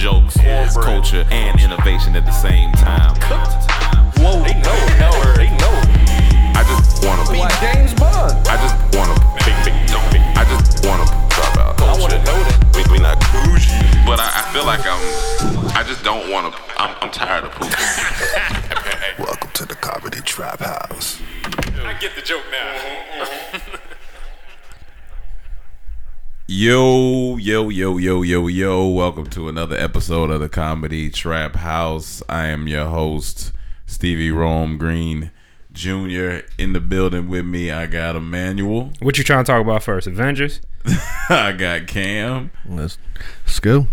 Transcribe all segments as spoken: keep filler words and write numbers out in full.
jokes, yes, culture, and innovation at the same time. Whoa, they know, no, they know. I just wanna be James Bond. I just wanna big, big, big. I just wanna drop out. I wanna know that we, we not bougie, but I, I feel like I'm. I just don't wanna. I'm, I'm tired of pooping. Welcome to the comedy trap house. I get the joke now. Yo, yo, yo, yo, yo, yo. Welcome to another episode of the Comedy Trap House. I am your host, Stevie Rome Green Junior In the building with me, I got Emmanuel. What you trying to talk about first, Avengers? I got Cam. Let's, let's go.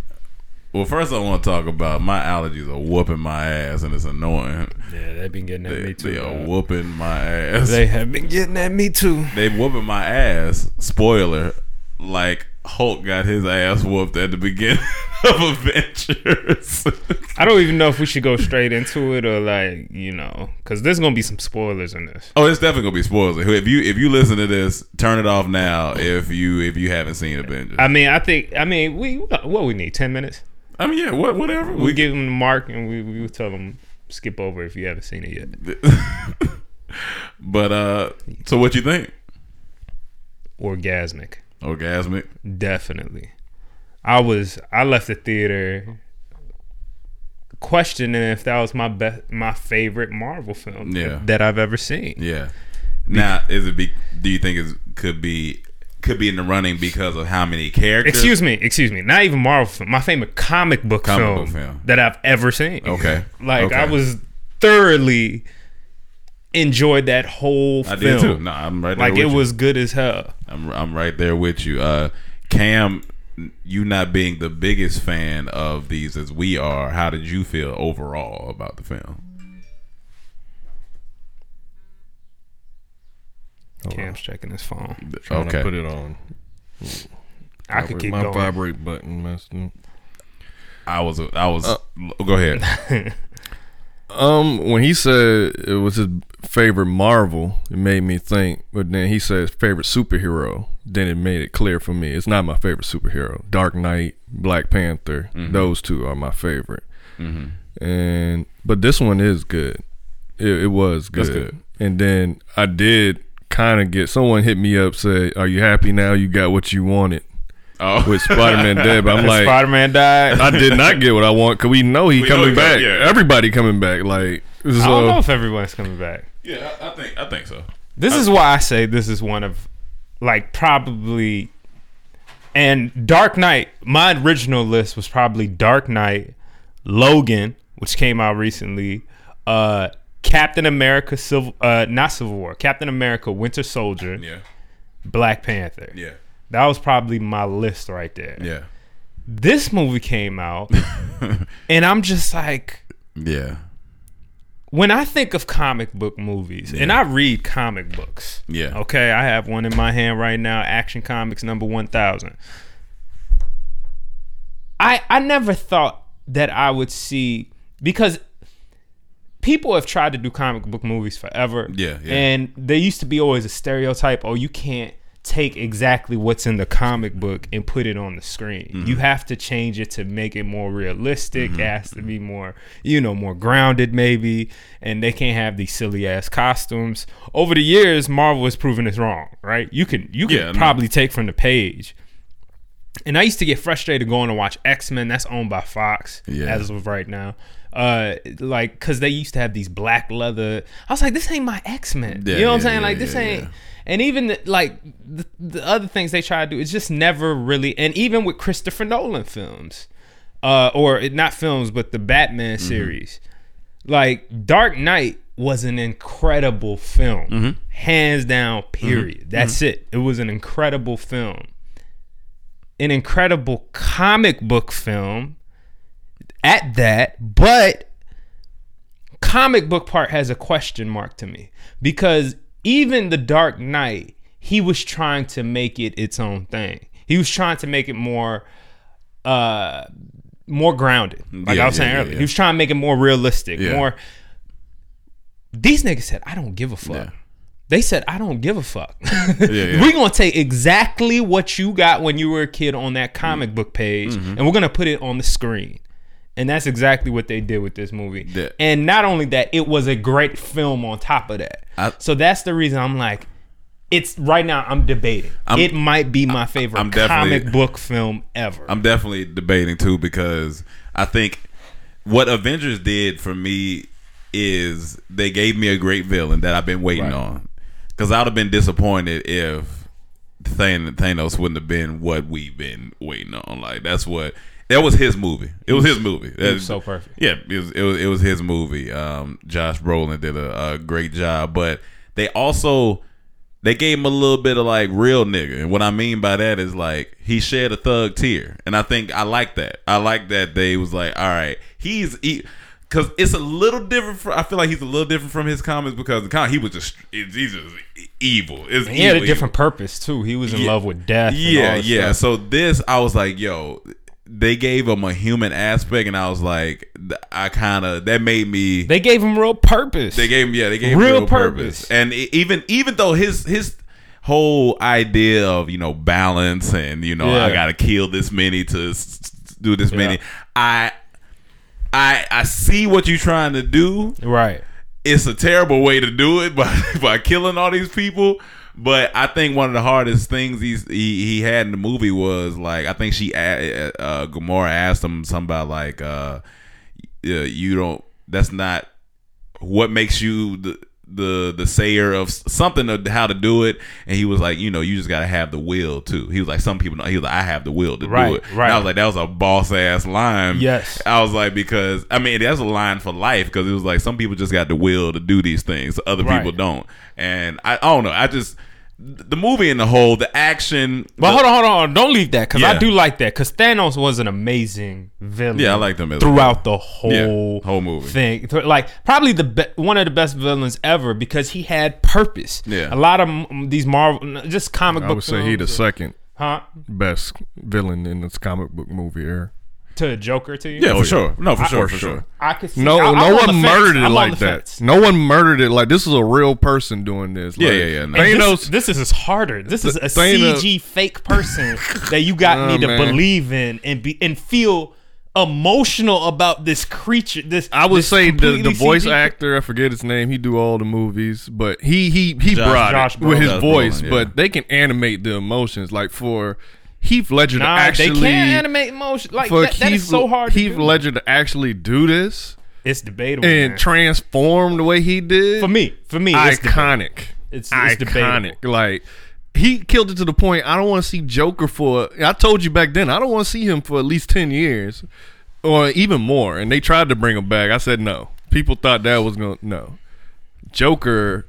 Well, first I want to talk about my allergies are whooping my ass, and it's annoying. Yeah, they've been getting at they, me too. They are whooping my ass. They have been getting at me too. They whooping my ass. Spoiler. Like Hulk got his ass whooped at the beginning of Avengers. I don't even know if we should go straight into it or like, you know, because there's gonna be some spoilers in this. Oh, it's definitely gonna be spoilers. If you if you listen to this, turn it off now. If you if you haven't seen Avengers, I mean, I think I mean we what we need ten minutes. I mean, yeah, what whatever. We, we give them the mark and we we tell them skip over if you haven't seen it yet. But uh, so what you think? Orgasmic. Orgasmic? Definitely. I was I left the theater questioning if that was my best, my favorite Marvel film yeah. that I've ever seen. Yeah. Now, is it be, do you think it could be could be in the running because of how many characters? Excuse me, excuse me. Not even Marvel film. My favorite comic book, comic film, book film that I've ever seen. Okay. Like okay. I was thoroughly enjoyed that whole I film. I did too. No, I'm right there. Like with it you. Was good as hell. I'm I'm right there with you. Uh, Cam, you not being the biggest fan of these as we are, how did you feel overall about the film? Cam's checking his phone. Trying okay. to put it on. I could keep my going. Vibrate button messed up. I was I was uh, go ahead. Um, when he said it was his favorite Marvel, it made me think. But then he said his favorite superhero. Then it made it clear for me. It's not my favorite superhero. Dark Knight, Black Panther, mm-hmm. those two are my favorite. Mm-hmm. And but this one is good. It, it was good. good. And then I did kind of get someone hit me up said, "Are you happy now? You got what you wanted." Oh. With Spider-Man dead, but I'm like Spider-Man died. I did not get what I want because we know he we coming know back. Got, yeah. Everybody coming back. Like so. I don't know if everyone's coming back. Yeah, I, I think I think so. This I, is why I say this is one of like probably and Dark Knight. My original list was probably Dark Knight, Logan, which came out recently, uh, Captain America, Civil, uh, not Civil War, Captain America, Winter Soldier, yeah, Black Panther, yeah. That was probably my list right there. Yeah. This movie came out, and I'm just like... Yeah. When I think of comic book movies, yeah. and I read comic books. Yeah. Okay, I have one in my hand right now, Action Comics number one thousand. I I never thought that I would see... Because people have tried to do comic book movies forever. Yeah, yeah. And there used to be always a stereotype, oh, you can't take exactly what's in the comic book and put it on the screen. Mm-hmm. You have to change it to make it more realistic. Mm-hmm. It has to be more, you know, more grounded maybe. And they can't have these silly ass costumes. Over the years, Marvel has proven it's wrong, right? You can you can yeah, probably no. take from the page. And I used to get frustrated going to watch X Men. That's owned by Fox yeah. as of right now. Uh, like, cause they used to have these black leather. I was like, this ain't my X Men. Yeah, you know what yeah, I'm saying? Yeah, like, this yeah, ain't. Yeah. And even the, like the, the other things they try to do, it's just never really. And even with Christopher Nolan films, uh, or not films, but the Batman mm-hmm. series, like Dark Knight was an incredible film, mm-hmm. hands down. Period. Mm-hmm. That's mm-hmm. it. It was an incredible film, an incredible comic book film. At that, but comic book part has a question mark to me because. Even The Dark Knight, he was trying to make it its own thing. He was trying to make it more uh, more grounded. Like yeah, I was yeah, saying yeah, earlier. Yeah. He was trying to make it more realistic. Yeah. More. These niggas said, I don't give a fuck. Yeah. They said, I don't give a fuck. yeah, yeah. We're going to take exactly what you got when you were a kid on that comic mm-hmm. book page, mm-hmm. and we're going to put it on the screen. And that's exactly what they did with this movie. Yeah. And not only that, it was a great film on top of that. I, so that's the reason I'm like, it's right now I'm debating. I'm, it might be my favorite I'm comic book film ever. I'm definitely debating too, because I think what Avengers did for me is they gave me a great villain that I've been waiting right. on. Because I'd have been disappointed if Thanos wouldn't have been what we've been waiting on. Like, that's what... That was his movie. It was his movie. It was so perfect. Yeah, it was, it was, it was his movie. Um, Josh Brolin did a, a great job, but they also they gave him a little bit of like real nigga, and what I mean by that is like he shed a thug tear, and I think I like that. I like that they was like, all right, he's he, because it's a little different. From, I feel like he's a little different from his comics because the comics, he was just he's just evil. It's he evil, had a different evil. Purpose too. He was in yeah. love with death. Yeah, and all yeah. Stuff. So this, I was like, yo. They gave him a human aspect, and I was like, I kind of that made me. They gave him real purpose. They gave him, yeah, they gave real him real purpose. purpose. And even even though his his whole idea of you know balance and you know yeah. I gotta kill this many to do this yeah. many, I I I see what you're trying to do. Right, it's a terrible way to do it by by killing all these people. But I think one of the hardest things he's, he he had in the movie was like I think she uh, Gamora asked him something about like uh, you don't that's not what makes you the the the sayer of something of how to do it, and he was like you know you just gotta have the will too. He was like some people don't. He was like I have the will to right, do it. Right. And I was like that was a boss ass line. Yes. I was like because I mean that's a line for life because it was like some people just got the will to do these things, other right. people don't. And I, I don't know. I just. The movie in the whole, the action. But the, hold on, hold on, don't leave that because yeah. I do like that because Thanos was an amazing villain. Yeah, I liked him throughout the whole yeah, whole movie thing. Like probably the be- one of the best villains ever because he had purpose. Yeah, a lot of m- these Marvel, just comic I book. I would say he the or, second huh? best villain in this comic book movie era. To Joker to you? Yeah, for sure. No, for I, sure, for sure. I could see. No, I, no one murdered it I'm like that. No one murdered it like this is a real person doing this. Like, yeah, yeah, yeah. No. Thanos, this, this is harder. This is a Thanos. C G fake person that you got nah, me to man. believe in and be and feel emotional about this creature. This I would this say the, the voice C G actor. I forget his name. He do all the movies, but he he he Josh, brought Josh it Bro with his voice. Brolin, yeah. But they can animate the emotions like for. Heath Ledger nah, to actually they can't animate motion like that, that Heath, is so hard to Heath do. Ledger to actually do this it's debatable and man. transform the way he did for me for me it's iconic debatable. It's, it's iconic debatable. Like he killed it to the point I don't want to see Joker for I told you back then I don't want to see him for at least ten years or even more and they tried to bring him back I said no people thought that was gonna no Joker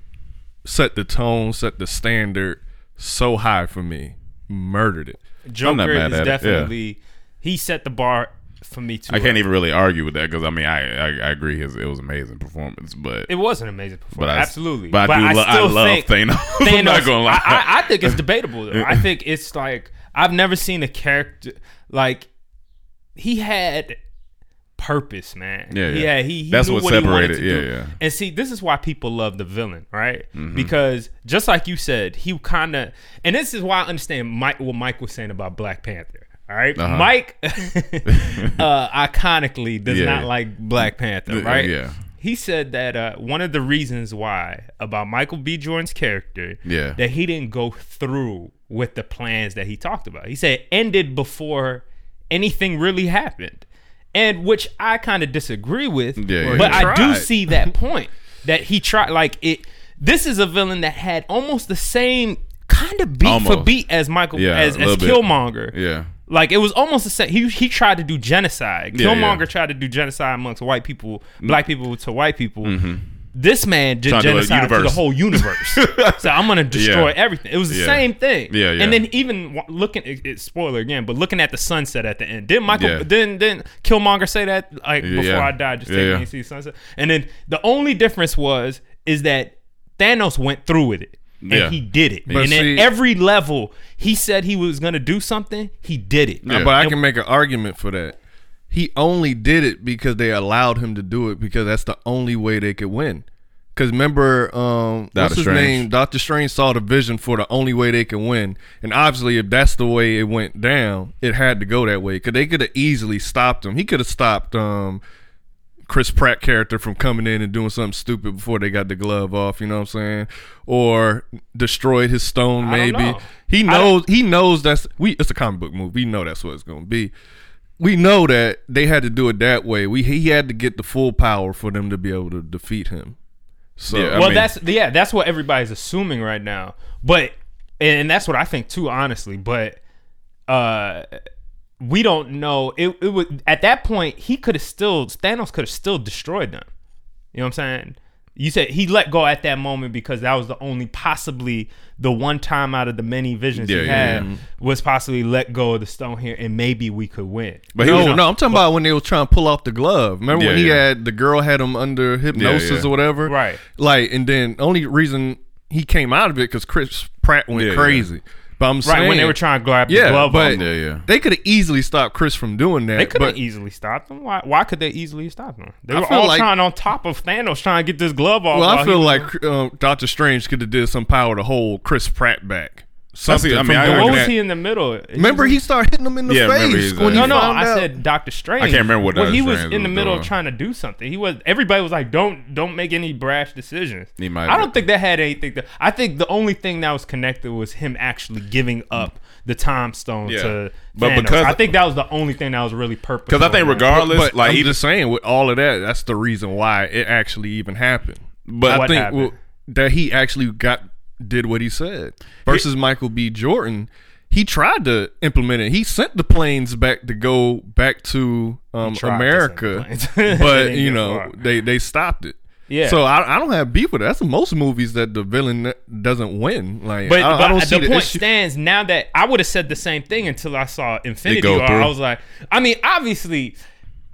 set the tone set the standard so high for me murdered it Joker is definitely yeah. he set the bar for me too. I can't even really argue with that because I mean I, I I agree his it was amazing performance, but it was an amazing performance. But I, absolutely, but, but I, do I, lo- still I love think Thanos. Thanos. I'm not gonna lie. I, I, I think it's debatable. Though. I think it's like I've never seen a character like he had purpose, man. Yeah, yeah. Had, he, he that's knew what, what separated. He to yeah, do. yeah. And see, this is why people love the villain, right? Mm-hmm. Because just like you said, he kind of, and this is why I understand Mike what Mike was saying about Black Panther. All right, uh-huh. Mike uh, iconically does yeah. not like Black Panther, right? Yeah. He said that uh, one of the reasons why about Michael B. Jordan's character, yeah. that he didn't go through with the plans that he talked about. He said it ended before anything really happened. And which I kind of disagree with, yeah, but I do see that point that he tried. Like it, this is a villain that had almost the same kind of beat almost. for beat as Michael yeah, as, as Killmonger. Bit. Yeah, like it was almost the same. He he tried to do genocide. Killmonger yeah, yeah. tried to do genocide amongst white people, black people to white people. Mm-hmm. This man did genocide to the whole universe. So I'm gonna destroy yeah. everything. It was the yeah. same thing. Yeah, yeah. And then even looking, it, it, spoiler again, but looking at the sunset at the end. Didn't Michael? Yeah. Didn't, didn't Killmonger say that? Like yeah. before I die, just take yeah. me and see the sunset. And then the only difference was is that Thanos went through with it. And yeah. he did it. But and see, at every level, he said he was gonna do something. He did it. Yeah. But I can make an argument for that. He only did it because they allowed him to do it because that's the only way they could win. Because remember, um, what's his name? Doctor Strange saw the vision for the only way they can win. And obviously, if that's the way it went down, it had to go that way. Because they could have easily stopped him. He could have stopped um, Chris Pratt character from coming in and doing something stupid before they got the glove off. You know what I'm saying? Or destroyed his stone, maybe. Know. He knows He knows that's... we. It's a comic book movie. We know that's what it's going to be. We know that they had to do it that way. We He had to get the full power for them to be able to defeat him. So, yeah, well, I mean, that's yeah, that's what everybody's assuming right now. But and that's what I think too, honestly. But uh, we don't know. It it was at that point he could have still Thanos could have still destroyed them. You know what I'm saying? You said he let go at that moment because that was the only possibly the one time out of the many visions yeah, he had yeah. was possibly let go of the stone here and maybe we could win. But no, no, I'm talking but, about when they were trying to pull off the glove. Remember yeah, when he yeah. had the girl had him under hypnosis yeah, yeah. or whatever, right? Like, and then only reason he came out of it because Chris Pratt went yeah, crazy. Yeah. But I'm right saying, when they were trying to grab yeah, the glove, but yeah, yeah. they could have easily stopped Chris from doing that. They could have easily stopped him. Why? Why could they easily stop him? They were all like, trying on top of Thanos trying to get this glove off. Well, I feel like uh, Doctor Strange could have did some power to hold Chris Pratt back. Something. I mean, I what was he in the middle? He remember, was, he started hitting him in the yeah, face. When no, no, I out. said Doctor Strange. I can't remember what. Well, he was in the middle of trying to do something. He was. Everybody was like, "Don't, don't make any brash decisions." He might. I don't think that had anything. To, I think the only thing that was connected was him actually giving up the time stone yeah. to. But Thanos. because I think that was the only thing that was really purposeful. Because I think, regardless, but, but like I'm even, just saying, with all of that, that's the reason why it actually even happened. But I think well, that he actually got. did what he said versus it, Michael B. Jordan. He tried to implement it. He sent the planes back to go back to um, America, to but you know they, they stopped it. Yeah. So I, I don't have beef with that. That's most movies that the villain doesn't win. Like, but, I, but I don't see the, the point issue. stands now that I would have said the same thing until I saw Infinity War. I was like, I mean, obviously.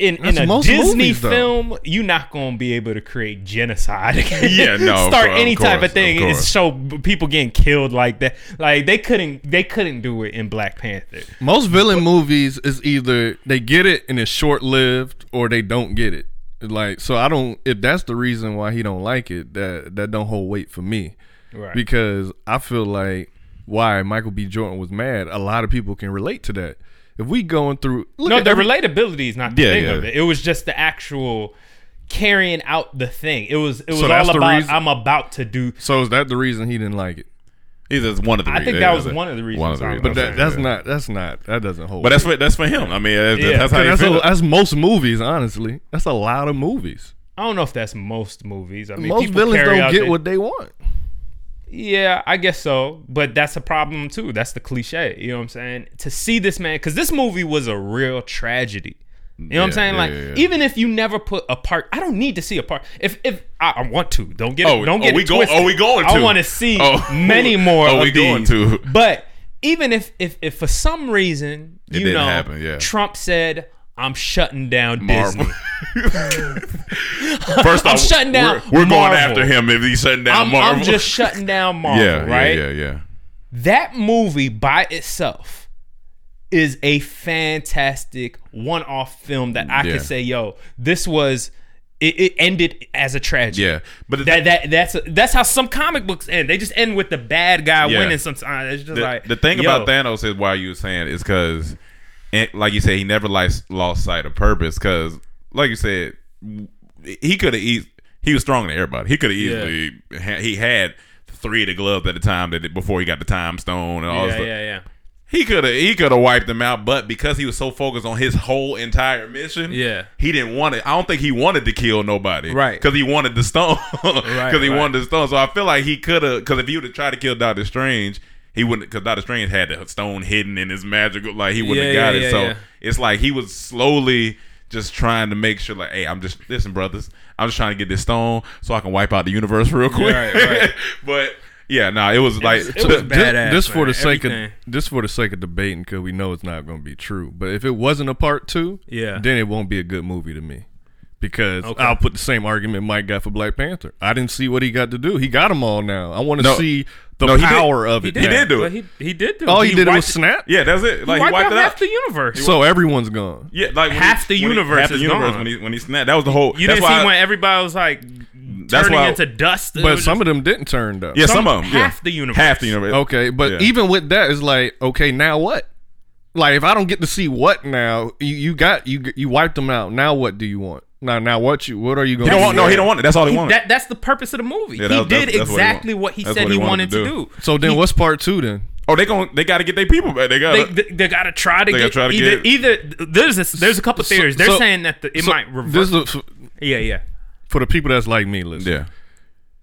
In, in a Disney movies, film, you're not going to be able to create genocide. yeah, no. Start course, any type of, course, of thing and show people getting killed like that. Like they couldn't, they couldn't do it in Black Panther. Most villain but, movies is either they get it and it's short lived, or they don't get it. Like so, I don't. If that's the reason why he don't like it, that that don't hold weight for me, right. Because I feel like why Michael B. Jordan was mad. A lot of people can relate to that. If we going through... Look no, the every, relatability is not the yeah, thing yeah. of it. It was just the actual carrying out the thing. It was it was so all about, reason, I'm about to do... So is that the reason he didn't like it? Either it's one of the I reasons. I think that yeah, was one of the reasons. Of the reasons. But that, that's yeah. not... That's not... That doesn't hold. But that's for, that's for him. I mean, that's, yeah. that's how that's, a, that's most movies, honestly. That's a lot of movies. I don't know if that's most movies. I mean, most villains don't get their, what they want. Yeah, I guess so. But that's a problem, too. That's the cliche. You know what I'm saying? To see this man... Because this movie was a real tragedy. You know yeah, what I'm saying? Yeah, like, yeah, yeah. even if you never put a part... I don't need to see a part... If if I, I want to. Don't get oh, it, don't get it twisted. Are we going to? I want to see oh. many more of these. Are we going to? But even if, if, if for some reason, it you know, happen, yeah. Trump said... I'm shutting down Marvel. Disney. First off, I'm shutting down we're, we're going after him if he's shutting down I'm, Marvel. I'm just shutting down Marvel, yeah, right? Yeah, yeah, yeah. That movie by itself is a fantastic one-off film that I yeah. could say, yo, this was... It, it ended as a tragedy. Yeah, but that that that's a, that's how some comic books end. They just end with the bad guy yeah. winning sometimes. It's just the, like the thing yo. about Thanos is why you were saying is because... And like you said, he never lost sight of purpose because, like you said, he could have easily, he was stronger than everybody. He could have easily, yeah. he had three of the gloves at the time that before he got the time stone and all yeah, that stuff. Yeah, yeah, yeah. He could have he could have wiped them out, but because he was so focused on his whole entire mission, yeah. he didn't want it. I don't think he wanted to kill nobody, right? Because he wanted the stone, because right, he right. wanted the stone. So I feel like he could have, because if he would have tried to kill Doctor Strange, he wouldn't, because Doctor Strange had the stone hidden in his magical, like he wouldn't yeah, have got yeah, it. Yeah, so yeah. it's like he was slowly just trying to make sure, like, hey, I'm just, listen, brothers, I'm just trying to get this stone so I can wipe out the universe real quick. Yeah, right, right. But yeah, no, nah, it was it like was, it was badass, this for man, the sake everything. of this for the sake of debating, because we know it's not going to be true. But if it wasn't a part two, yeah. then it won't be a good movie to me. Because okay. I'll put the same argument Mike got for Black Panther. I didn't see what he got to do. He got them all now. I want to no, see the no, power did, of it. He did, he did do it. He, he did do it. All he, he did was snap. Yeah, that's it. Like, he wiped, he wiped out it half out. the universe. So everyone's gone. Yeah, like half he, the universe he, half is the universe gone. When he, when he snapped, that was the whole. You didn't see I, when everybody was like that's turning why, into dust. But some just, of them didn't turn though. Yeah, some, some of them. Half yeah. the universe. Half the universe. Okay, but yeah. even with that, it's like, okay, now what? Like, if I don't get to see what now, you, you got you you wiped them out. Now what do you want? Now, now what you? What are you going? He don't want. No, he don't want it. That's all he, he wanted. That, that's the purpose of the movie. Yeah, that, he did that's, that's exactly what he, what he said what he, he wanted to do. do. So then, he, what's part two then? Oh, they going They got to get their people back. They got. They, they, they got to try to get. Try to either, get either there's a, there's a couple so, theories. They're so, saying that the, it so might revert. This is a, so, yeah, yeah. For the people that's like me, listen. Yeah.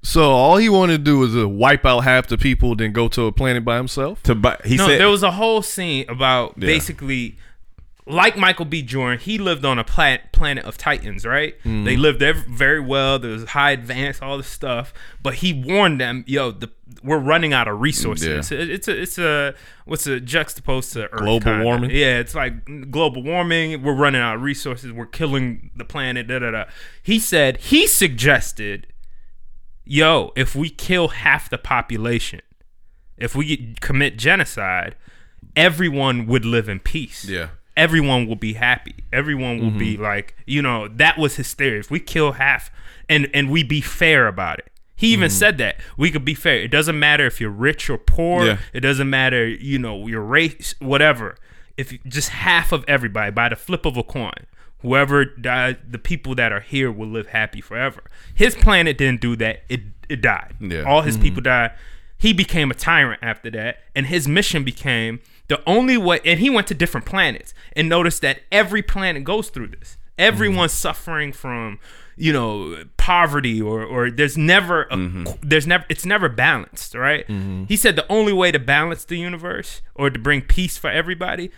So all he wanted to do was uh, wipe out half the people, then go to a planet by himself. To buy, he no, said, there was a whole scene about yeah. basically. Like Michael B. Jordan, he lived on a plat- planet of Titans, right? Mm. They lived there very well. There was high advance, all this stuff. But he warned them, yo, the, we're running out of resources. Yeah. It's, a, it's, a, it's a, what's a juxtaposed to Earth? Global kinda. warming? Yeah, it's like global warming. We're running out of resources. We're killing the planet, da, da, da. He said, he suggested, yo, if we kill half the population, if we commit genocide, everyone would live in peace. Yeah. Everyone will be happy. Everyone will mm-hmm. be like, you know, that was his theory. If we kill half and, and we be fair about it. He even mm-hmm. said that. We could be fair. It doesn't matter if you're rich or poor. Yeah. It doesn't matter, you know, your race, whatever. If you, just half of everybody, by the flip of a coin, whoever died, the people that are here will live happy forever. His planet didn't do that. It, it died. Yeah. All his mm-hmm. people died. He became a tyrant after that. And his mission became... The only way, and he went to different planets and noticed that every planet goes through this. Everyone's mm-hmm. suffering from, you know, poverty or, or there's never, a, mm-hmm. there's never, it's never balanced, right? Mm-hmm. He said the only way to balance the universe or to bring peace for everybody,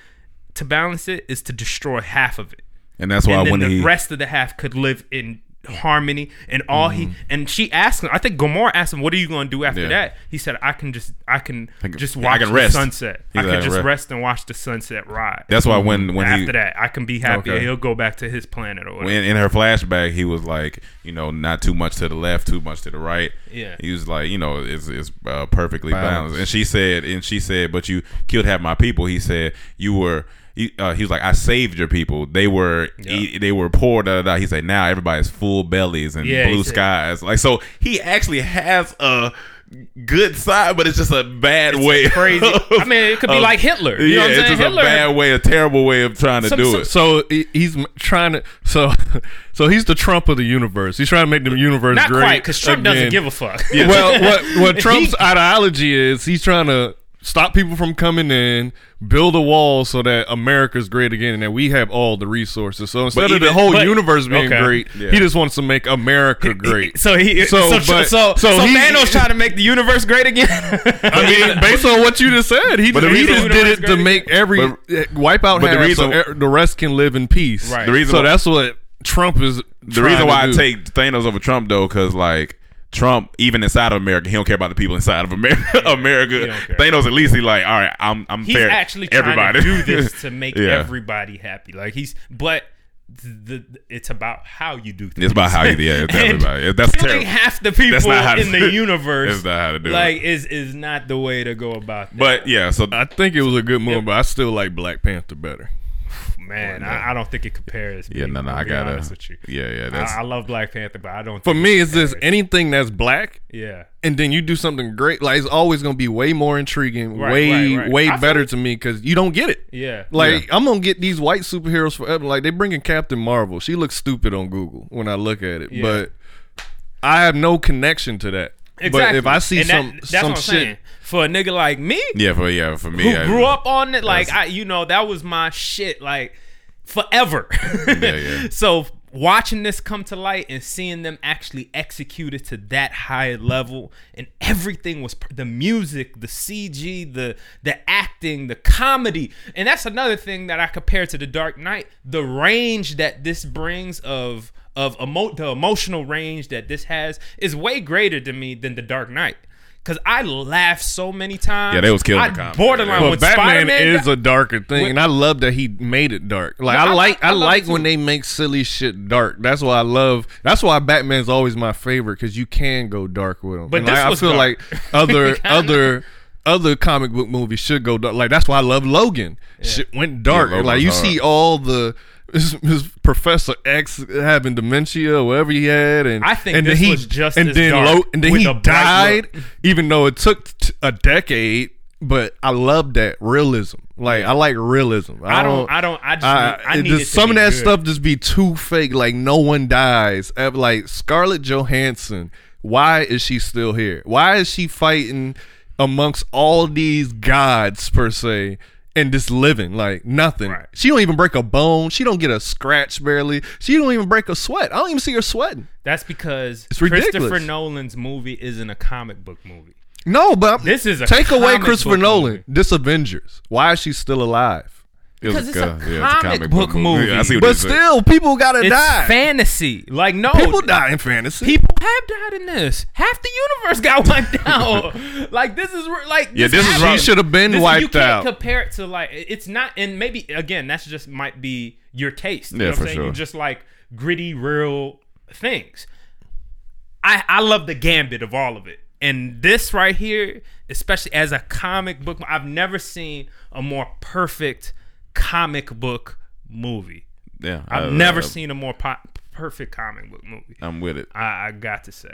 to balance it is to destroy half of it. And that's why and when the he... rest of the half could live in harmony and all mm-hmm. he and she asked him. I think Gamora asked him, "What are you going to do after yeah. that?" He said, "I can just, I can just watch can the rest. sunset. He's I can like, just rest. rest and watch the sunset rise." That's why when when after he, that, I can be happy. Okay. And he'll go back to his planet or whatever. In, in her flashback, he was like, you know, not too much to the left, too much to the right. Yeah, he was like, you know, it's it's uh, perfectly balanced. balanced. And she said, and she said, but you killed half my people. He said, you were. He, uh, he was like, I saved your people. They were yeah. e- they were poor. Da, da, da. He said, now everybody's full bellies and yeah, blue skies. Like, so he actually has a good side, but it's just a bad it's way. Crazy. Of, I mean, it could be of, like Hitler. You yeah, know what I'm it's saying? just Hitler. a bad way, a terrible way of trying to some, do some, it. So he's trying to. So so he's the Trump of the universe. He's trying to make the universe Not great. Not quite, because Trump again. doesn't give a fuck. Yeah. Well, what what Trump's he, ideology is, he's trying to. Stop people from coming in, build a wall so that America's great again and that we have all the resources. So instead even, of the whole but, universe being okay. great, yeah. he just wants to make America great. So he, so so, but, so, so, so he, Thanos trying to make the universe great again? I mean, based on what you just said, he, but he just did it to make every, but, wipe out but half the reason, so the rest can live in peace. Right. The reason so why, that's what Trump is The reason why I take Thanos over Trump, though, because like, Trump, even inside of America, he don't care about the people inside of America. Yeah, America, Thanos, at least he like, all right, I'm, I'm he's fair. He's actually trying everybody. to do this to make yeah. everybody happy. Like he's, but the, the it's about how you do things. It's about how you do yeah, it's everybody. That's terrible. Half the people that's not how to in the universe. That's not how to do like it. is is not the way to go about that. But yeah, so I think it was a good move, yeah. but I still like Black Panther better. Man, well, I, I don't think it compares. Yeah, people, no, no, I gotta. With you. Yeah, yeah. That's, I, I love Black Panther, but I don't. For think me, it's just anything that's black. Yeah, and then you do something great. Like it's always gonna be way more intriguing, right, way, right, right. way I better feel, to me because you don't get it. Yeah, like yeah. I'm gonna get these white superheroes forever. Like they bringing Captain Marvel. She looks stupid on Google when I look at it, yeah. but I have no connection to that. Exactly. But if I see and some, that, some shit saying. for a nigga like me, yeah, for yeah, for me, who I, grew up on it, like I, you know, that was my shit, like forever. yeah, yeah. So watching this come to light and seeing them actually execute it to that high level, and everything was the music, the C G, the the acting, the comedy, and that's another thing that I compare to the Dark Knight, the range that this brings of. Of emo- the emotional range that this has is way greater to me than the Dark Knight, because I laughed so many times. Yeah, they was killing I the comedy. Borderline well, with Batman Spider-Man is a darker thing, with, and I love that he made it dark. Like no, I like I, I, I like when they make silly shit dark. That's why I love. That's why Batman's always my favorite because you can go dark with him. But and this like, was I feel dark. like other other. Other comic book movies should go dark. Like that's why I love Logan. Yeah. Shit went dark. Yeah, like you dark. see all the his, his Professor X having dementia, or whatever he had, and I think and this he, was just and as then dark Lo- and then he died, look. even though it took t- a decade. But I love that realism. Like I like realism. I, I don't, don't. I don't. I just. I, I need just, it to some be of that good. Stuff just be too fake. Like no one dies. Like Scarlett Johansson. Why is she still here? Why is she fighting amongst all these gods per se? And just living like nothing. Right. She don't even break a bone. She don't get a scratch barely. She don't even break a sweat. I don't even see her sweating. That's because it's Christopher ridiculous. Nolan's movie isn't a comic book movie. No, but I'm, this is a take away Christopher Nolan. Movie. This Avengers. Why is she still alive? Because it's, co- it's, yeah, it's a comic book, book movie. movie. Yeah, I see what but still, saying. people gotta it's die. It's fantasy. Like, no. People die in fantasy. People have died in this. Half the universe got wiped out. Like, this is, like, yeah, this, this is right. She should have been this, wiped out. You can't out. compare it to, like, it's not, and maybe, again, that's just might be your taste. You yeah, know what I'm saying? Sure. You just like gritty, real things. I, I love the gambit of all of it. And this right here, especially as a comic book, I've never seen a more perfect comic book movie. Yeah, I've I, never I, seen a more po- perfect comic book movie. I'm with it. I, I got to say.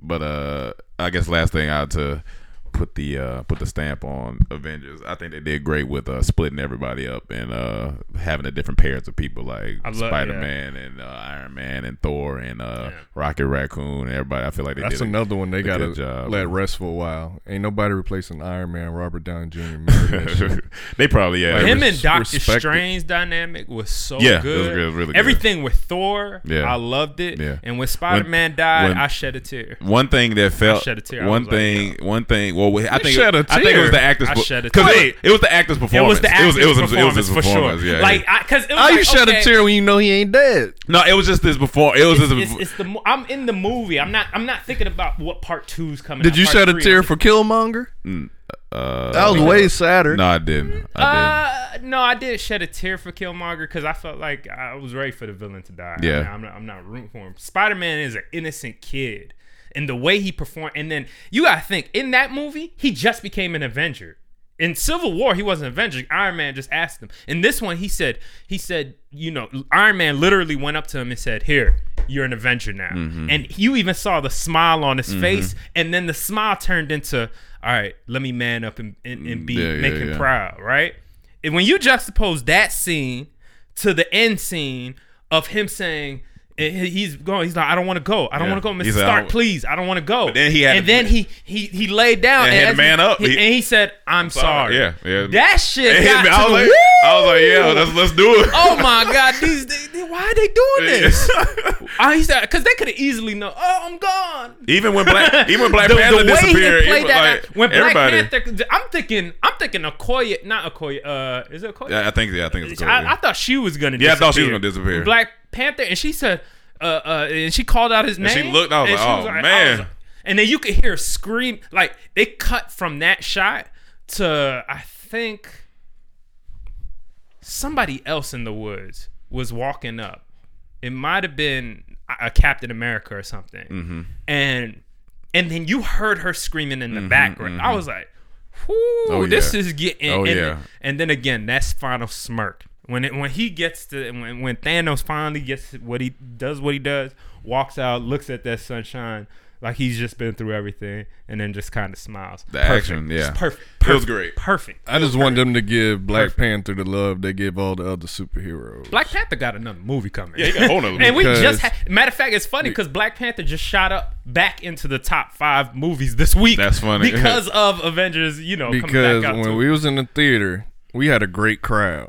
But uh, I guess last thing I had to put the uh, put the stamp on Avengers. I think they did great with uh, splitting everybody up and uh, having the different pairs of people like love, Spider-Man yeah. and uh, Iron Man and Thor and uh, yeah. Rocket Raccoon and everybody. I feel like they that's did another a, one they got to let rest for a while. Ain't nobody replacing Iron Man. Robert Downey Junior They probably yeah. Like him res- and Doctor Strange dynamic was so yeah, good. It was, it was really Everything good. With Thor, yeah. I loved it. Yeah. And when Spider-Man when, died, when, I shed a tear. One thing that felt shed a tear. One thing. Like, no. One thing. Well, I think, it, I think it was the actors because it, it was the actors' performance. It was the actors' it was, it was, performance, it was his performance for sure. Yeah, like, because yeah. how like, you shed okay. a tear when you know he ain't dead? No, it was just this before. It was it's, this. It's, it's the, I'm in the movie. I'm not. I'm not thinking about what part two's coming. Did out, you shed a tear for Killmonger? Mm, uh, that was way sadder. No, I didn't. I didn't. Uh, no, I did shed a tear for Killmonger because I felt like I was ready for the villain to die. Yeah, I mean, I'm not. I'm not rooting for him. Spider-Man is an innocent kid. And the way he performed, and then you gotta think in that movie, he just became an Avenger. In Civil War, he wasn't an Avenger. Iron Man just asked him. In this one, he said, he said, you know, Iron Man literally went up to him and said, "Here, you're an Avenger now." Mm-hmm. And you even saw the smile on his mm-hmm. face, and then the smile turned into, "All right, let me man up and and, and be yeah, make yeah, him yeah. proud." Right? And when you juxtapose that scene to the end scene of him saying. He's going. He's like, I don't want to go. I don't yeah. want to go, Mister He's Stark. Like, please, I don't want to go. But then he had and to, then he he he laid down and, and had to man he, up. He, and he said, "I'm sorry." sorry. Yeah, yeah. That shit. Got to I, was like, I was like, "Yeah, let's let's do it." Oh my God, these they, why are they doing this? I he said because they could have easily known. Oh, I'm gone. Even when Black even when Black the, Panther the way disappeared, he played that, like, when Black everybody. Panther, I'm thinking, I'm thinking Okoye, not Okoye. Uh, is it Okoye? Yeah, I think yeah, I think it's Okoye. I, I thought she was gonna. Yeah, disappear. I thought she was gonna disappear. Black Panther, and she said, uh, uh, and she called out his name. And she looked, I was like, oh, was like, man. Like, and then you could hear a scream. Like, they cut from that shot to, I think, somebody else in the woods was walking up. It might have been a Captain America or something. Mm-hmm. And and then you heard her screaming in the mm-hmm, background. Mm-hmm. I was like, whoo, oh, this yeah. is getting. Oh, and, yeah. and then again, that's final smirk. When it, when he gets to when, when Thanos finally gets what he does what he does walks out, looks at that sunshine like he's just been through everything, and then just kind of smiles. The perfect. action, yeah, just perfect. perfect. It was great, perfect. I just perfect. want them to give Black perfect. Panther the love they give all the other superheroes. Black Panther got another movie coming. Yeah, he got another movie. And we just ha- matter of fact, it's funny because Black Panther just shot up back into the top five movies this week. That's funny because of Avengers. You know, because coming back out when too. we was in the theater, we had a great crowd.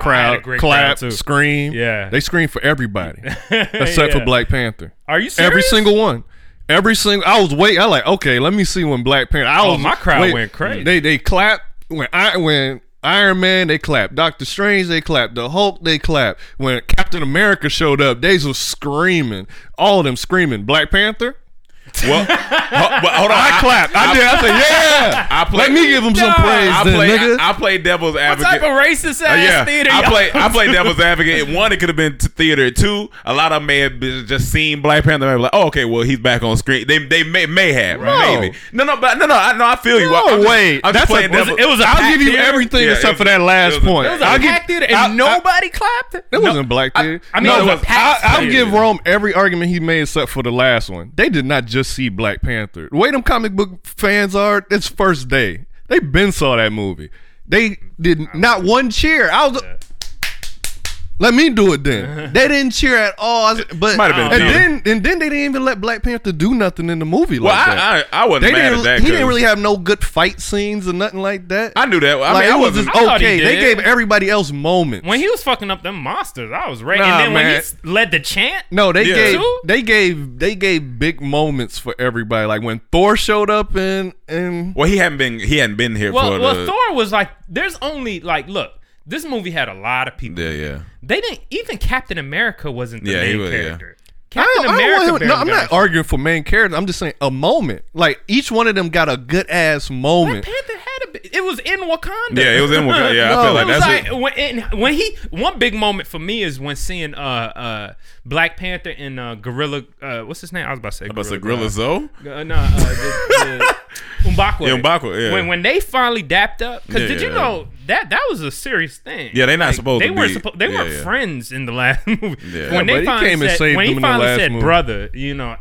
Crowd, clap, crowd too. Scream. Yeah. They scream for everybody except yeah. for Black Panther. Are you serious? Every single one. Every single I was waiting. I like, okay, let me see when Black Panther. I was, oh, my crowd wait, went crazy. They they clapped. When I when Iron Man, they clapped. Doctor Strange, they clapped. The Hulk, they clapped. When Captain America showed up, they was screaming. All of them screaming. Black Panther? Well, but hold on. I, I clapped. I, I did. I said, yeah. I play, Let me give him some no, praise, I play, then, nigga. I, I played devil's advocate. What type of racist ass uh, yeah. theater? I play. I played devil's advocate. One, it could have been theater. Two, a lot of them may have just seen Black Panther and be like, oh, okay, well, he's back on screen. They they may may have. Right? No. Maybe. No, no, but no, no, I, no, I feel you. No, I, I'm wait. Just, I'm that's just a, was, it was a I'll give you theater? everything yeah, except was, for that last it point. It was a black theater and nobody clapped? It wasn't black theater. I mean, it was a packed theater. I'll give Rome every argument he made except for the last one. They did not just see Black Panther. The way them comic book fans are, it's first day. They been saw that movie. They did not one cheer. I was yeah. Let me do it then. They didn't cheer at all. But might have been and then and then they didn't even let Black Panther do nothing in the movie well, like I, that. I, I wasn't they mad at that. He didn't really have no good fight scenes or nothing like that. I knew that. I like, mean, it I was just okay. They gave everybody else moments. When he was fucking up them monsters, I was ready. Nah, and then man. when he led the chant, no, they yeah. gave they gave they gave big moments for everybody. Like when Thor showed up and and well, he hadn't been he hadn't been here well, for well, the, Thor was like, there's only like look. This movie had a lot of people. Yeah, yeah. They didn't even Captain America wasn't the yeah, main was, character. Yeah. Captain I America. I don't him, no, I'm not shit. arguing for main character. I'm just saying a moment. Like each one of them got a good ass moment. Black Panther had a. It was in Wakanda. Yeah, it was in Wakanda. Yeah, no, I feel like that's like, it. When, and when he one big moment for me is when seeing uh uh Black Panther and uh, Gorilla. Uh, what's his name? I was about to say. I was about Gorilla, to say Gorilla Zoe. Uh, no, uh, the, the M'Baku. Yeah, M'Baku, yeah. When when they finally dapped up, because yeah, did you yeah. know? That that was a serious thing. Yeah, they're not like, supposed they to weren't be. Suppo- they yeah, weren't yeah. friends in the last movie. Yeah. When yeah, they finally came said, when he finally said movie. brother, you know,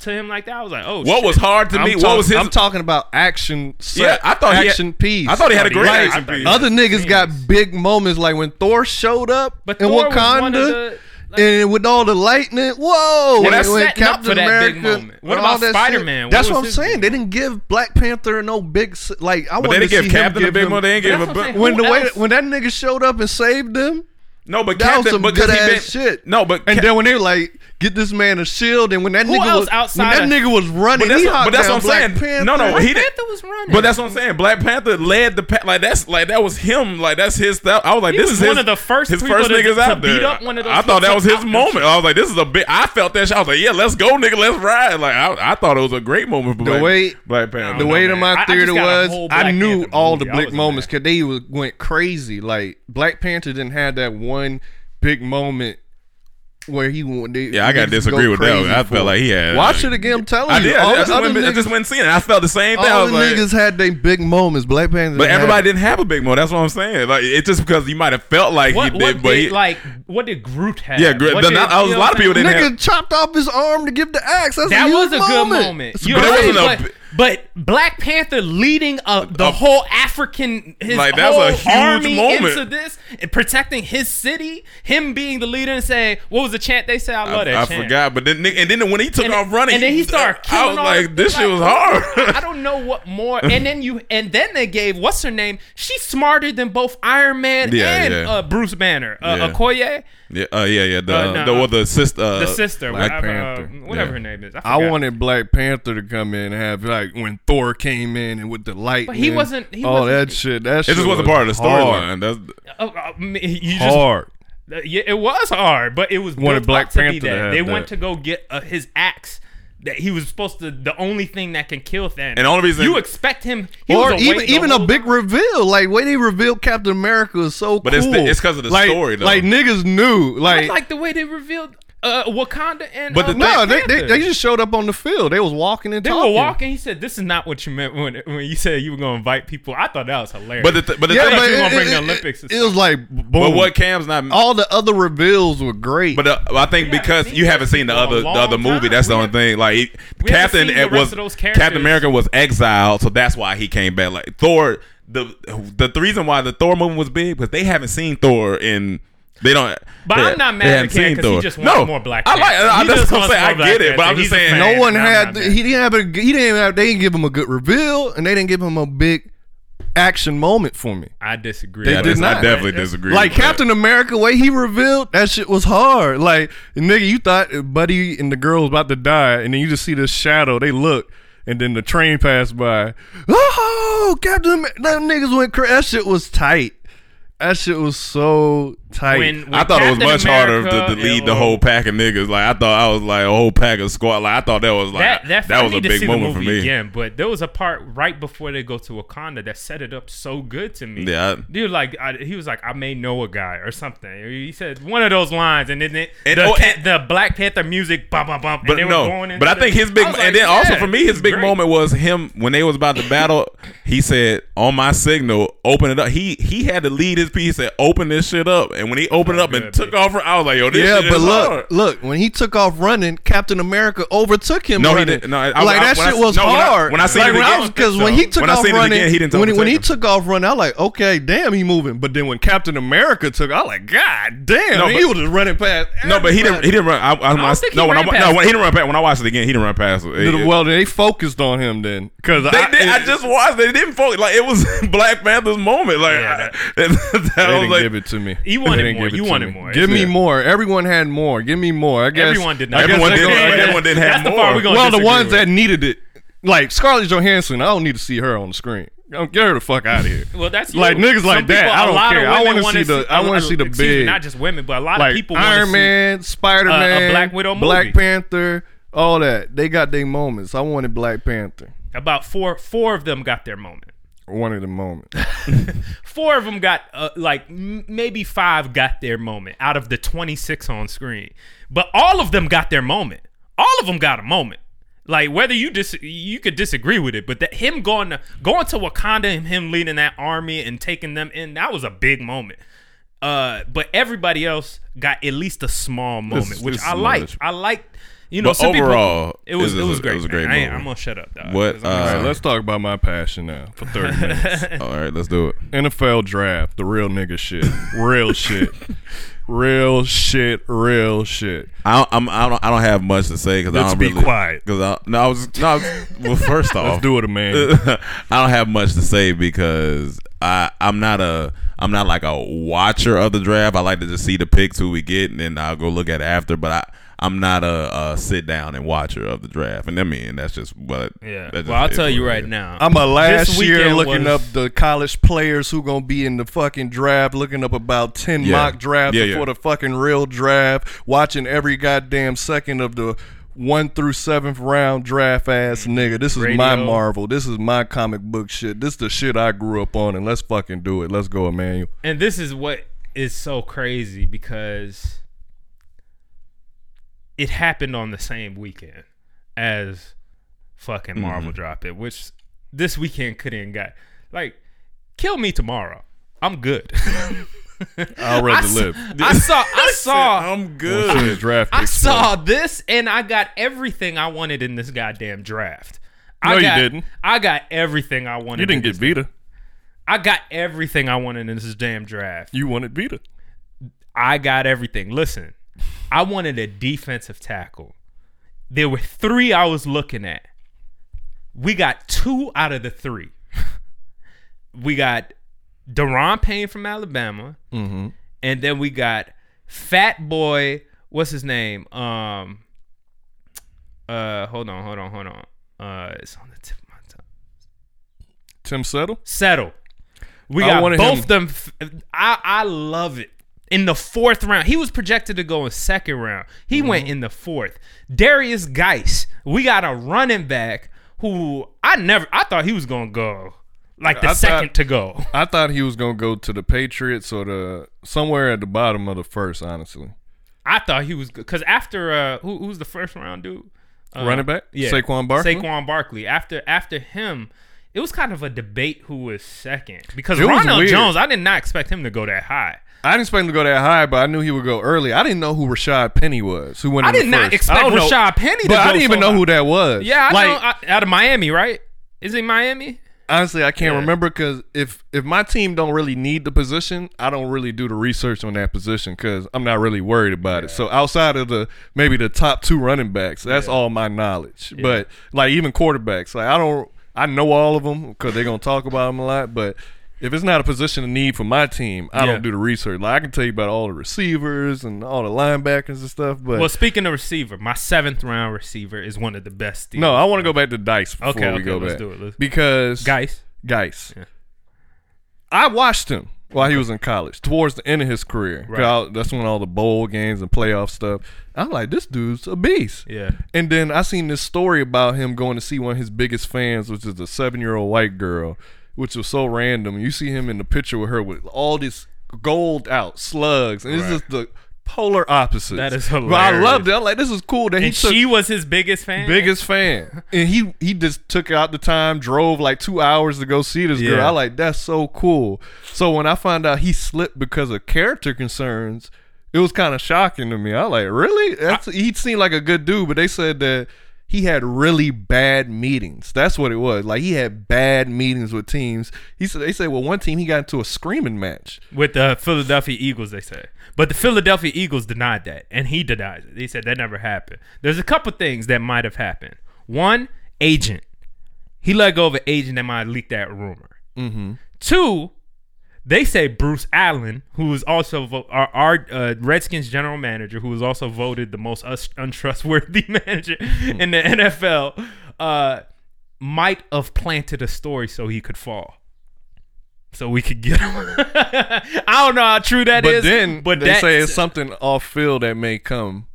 to him like that, I was like, oh, what shit. was hard to I'm me? Talk- what was his? I'm talking about action. Set, yeah, I thought action had, piece. I thought he had a great like, action piece. Other niggas got big moments like when Thor showed up but in Thor Wakanda. Like, and with all the lightning, whoa! Well, that's setting Captain up for that America, big moment. What about Spider-Man? That's what, what I'm saying. They didn't give Black Panther no big like. I but they didn't give Captain a big moment. They didn't give a big when the way when that nigga showed up and saved them. No, but that Captain, was some good ass been, shit. No, but and Cap- then when they were like, get this man a shield, and when that who nigga was outside, when that nigga was running, but that's, he what, but that's what I'm Black saying. Panther. No, no, Black he Panther was running. But that's what I'm saying. Black Panther led the pa- like that's like that was him. Like that's his stuff. I was like, he this was is one his, of the first his first niggas to, out to there. Beat up one of those I thought that was his moment. Shit. I was like, this is a big. I felt that shit. I was like, yeah, let's go, nigga, let's ride. Like I, I thought it was a great moment for the Black, way, Black Panther. The way that my theater was, I knew all the big moments because they went crazy. Like Black Panther didn't have that one. One big moment where he wanted. Yeah, I gotta disagree go with that. I felt like he had. Watch like, it again. I'm telling I you, did. I, just went, niggas, I just went seeing it. I felt the same thing. All the like, niggas had their big moments. Black Panther, but everybody have. didn't have a big moment. That's what I'm saying. Like it's just because you might have felt like what, he did, what but did, he, like what did Groot have? Yeah, Groot. Did, not, I was, a lot of people didn't. Nigga have. chopped off his arm to give the axe. That's that a was a moment. good moment. You but it wasn't a. But Black Panther leading a, the a, whole African his like, that's whole a huge army moment. into this, and protecting his city, him being the leader and saying, what was the chant they said? I love I, that I chant. I forgot. But then, and then when he took and, off running, and then he started killing I was all like, the, this like, shit was hard. I don't know what more. And then you, and then they gave what's her name? She's smarter than both Iron Man yeah, and yeah. Uh, Bruce Banner, uh, yeah. Okoye. Yeah, uh, yeah, yeah. The uh, no, the, uh, the sister, uh, the sister, Black whatever, Panther, uh, whatever yeah. her name is. I, I wanted Black Panther to come in and have like when Thor came in and with the light. But he wasn't. He oh, wasn't, that shit. That it shit just wasn't was part of the storyline. That's uh, uh, you just, hard. Uh, yeah, it was hard, but it was wanted Black Panther. To be that. To they that. went to go get uh, his axe. That he was supposed to the only thing that can kill Thanos. And the only reason you expect him, he or was even even a big reveal, like way they revealed Captain America is so but cool. But it's because of the like, story, though. Like niggas knew, like I like the way they revealed uh, Wakanda and but the uh, no, they, they they just showed up on the field. They was walking and they talking. They were walking. He said, "This is not what you meant when when you said you were going to invite people." I thought that was hilarious. But the th- but the yeah, thing you going to bring it, the Olympics. It, it was like boom. But what Cam's not all the other reveals were great. But uh, I think yeah, because I you haven't seen the other the other movie. Time. That's we the only thing. Like it, Captain it was Captain America was exiled, so that's why he came back. Like Thor, the the reason why the Thor movie was big because they haven't seen Thor in. They don't. But they, I'm not mad at him because he just wants no, more Black Panther. I like. I, that's what I'm saying. I get it, but I'm just saying no one had. He didn't have. A, he didn't have. They didn't give him a good reveal, and they didn't give him a big action moment for me. I disagree. They yeah, did not. I definitely disagree. Like Captain that. America, way he revealed that shit was hard. Like nigga, you thought Buddy and the girl was about to die, and then you just see this shadow. They look. And then the train passed by. Oh, Captain America. Them niggas went crazy. That shit was tight. That shit was so Tight. When, when I thought Captain it was much America, harder to, to lead the whole pack of niggas. Like I thought I was like a whole pack of squad. Like I thought that was like that, that, that was a big moment for me. Again, but there was a part right before they go to Wakanda that set it up so good to me. Yeah, I, dude, like I, he was like I may know a guy or something. He said one of those lines, and then it, and, the, oh, and, the Black Panther music, bump bump bump. But and they no, were going but I think his big, like, and then yeah, also for me, his big great. moment was him when they was about to battle. He said, "On my signal, open it up." He he had to lead his piece. He said, "Open this shit up." And when he opened it up and took off, I was like, "Yo, this yeah." Shit but is look, hard. look, when he took off running, Captain America overtook him. No, running. he didn't. No, I, like I, that shit I, was no, hard. When I, when I seen like, it again, because when, so, when he took when off running, again, he didn't when, he, when he took off running, I was like, okay, damn, he moving. But then when Captain America took, I was like, God damn, no, but, he was just running past. No, but he didn't. He didn't run. I, I, I don't I, think no, he when ran I, past no, when he didn't run past. When I watched it again, he didn't run past. It. Well, they focused on him then, because I just watched. They didn't focus. Like it was Black Panther's moment. Like that was like give it to me. He wanted more. You wanted me. more. Give me it. more. Everyone had more. Give me more. I guess everyone did not. Everyone, did, everyone didn't have more. The well, the ones with. that needed it, like Scarlett Johansson, I don't need to see her on the screen. Don't get her the fuck out of here. Well, that's like you. niggas Some like that. I don't care. I want to see the. I want to see the big. Not just women, but a lot like of people. Iron Man, Spider-Man, a, a Black Widow, movie. Black Panther, all that. They got their moments. I wanted Black Panther. About four, four of them got their moment. One of the moments. Four of them got uh, like m- maybe five got their moment out of the twenty-six on screen, but all of them got their moment. All of them got a moment. Like whether you dis- you could disagree with it, but that him going to going to Wakanda and him leading that army and taking them in, that was a big moment. Uh, but everybody else got at least a small moment, this, which this I like. Much. I like. You know, but overall, people, it was it was great. It was a great movie. I'm gonna shut up, dog. What? Uh, all right, let's talk about my passion now for thirty minutes. All right, let's do it. N F L draft, the real nigga shit, real shit, real shit, real shit. I I'm, I don't I don't have much to say because I don't be really quiet. Because I no I was no I was, well first off let's do it, man. I don't have much to say because I I'm not a. I'm not like a watcher of the draft. I like to just see the picks who we get, and then I'll go look at it after. But I, I'm not a, a sit down and watcher of the draft. And I mean, that's just what. Yeah. Just, well, I'll tell you right now. I'm a last year looking was... up the college players who gonna be in the fucking draft, looking up about ten yeah. mock drafts yeah, yeah. before the fucking real draft, watching every goddamn second of the one through seventh round draft ass nigga. This is Radio. my Marvel. This is my comic book shit. This is the shit I grew up on, and let's fucking do it. Let's go, Emmanuel. And this is what is so crazy because it happened on the same weekend as fucking Marvel mm-hmm. dropped it, which this weekend couldn't got. Like, kill me tomorrow. I'm good. I'll rather I live. Saw, I saw. I saw. I'm good. I, I saw this, and I got everything I wanted in this goddamn draft. I no, got, you didn't. I got everything I wanted. You didn't in get Vita. Thing. I got everything I wanted in this damn draft. You wanted Vita. I got everything. Listen, I wanted a defensive tackle. There were three I was looking at. We got two out of the three. We got Deron Payne from Alabama, mm-hmm. and then we got Fat Boy. What's his name? Um, uh, hold on, hold on, hold on. Uh, it's on the tip of my tongue. Tim Settle. Settle. We got both of them. I I love it. In the fourth round, he was projected to go in second round. He mm-hmm. went in the fourth. Darius Geis. We got a running back who I never. I thought he was gonna go. Like the I second thought, to go. I thought he was going to go to the Patriots or the somewhere at the bottom of the first, honestly. I thought he was good. Because after, uh, who, who's the first round dude? Uh, Running back? Yeah. Saquon Barkley? Saquon Barkley. After after him, it was kind of a debate who was second. Because it Ronald Jones, I did not expect him to go that high. I didn't expect him to go that high, but I knew he would go early. I didn't know who Rashad Penny was. Who went I did not first. expect I Rashad know, Penny to but go I didn't even so know high. who that was. Yeah, I like, know. Out of Miami, right? Is he Miami? Honestly, I can't yeah. remember because if, if my team don't really need the position, I don't really do the research on that position because I'm not really worried about yeah. it. So outside of the maybe the top two running backs, that's yeah. all my knowledge. Yeah. But like even quarterbacks, like I don't, I know all of them because they're gonna talk about them a lot. But if it's not a position of need for my team, I yeah. don't do the research. Like I can tell you about all the receivers and all the linebackers and stuff. But well, speaking of receiver, my seventh round receiver is one of the best. Teams. No, I want to go back to Dice before okay, we okay, go let's back do it. Let's because Geis, Geis. Yeah. I watched him. While he was in college, towards the end of his career. Right. I, that's when all the bowl games and playoff stuff. I'm like, this dude's a beast. Yeah. And then I seen this story about him going to see one of his biggest fans, which is a seven-year-old white girl, which was so random. You see him in the picture with her with all these gold-out slugs. And it's right. just the polar opposites. That is hilarious. But I loved it. I'm like, this is cool. That he and took, she was his biggest fan? Biggest fan. And he, he just took out the time, drove like two hours to go see this yeah. girl. I like, that's so cool. So when I found out he slipped because of character concerns, it was kind of shocking to me. I like, really? That's, I, he seemed like a good dude, but they said that he had really bad meetings. That's what it was. Like, he had bad meetings with teams. He said, they said, well, one team, he got into a screaming match. With the Philadelphia Eagles, they said. But the Philadelphia Eagles denied that, and he denies it. He said that never happened. There's a couple things that might have happened. One, agent. He let go of an agent that might leak that rumor. Mm-hmm. Two, they say Bruce Allen, who is also vo- our, our uh, Redskins general manager, who was also voted the most us- untrustworthy manager mm. in the N F L, uh, might have planted a story so he could fall. So we could get him. I don't know how true that but is. Then but then they say it's something off field that may come.